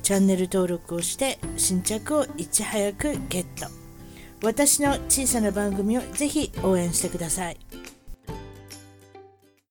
チャンネル登録をして新着をいち早くゲット。私の小さな番組をぜひ応援してください。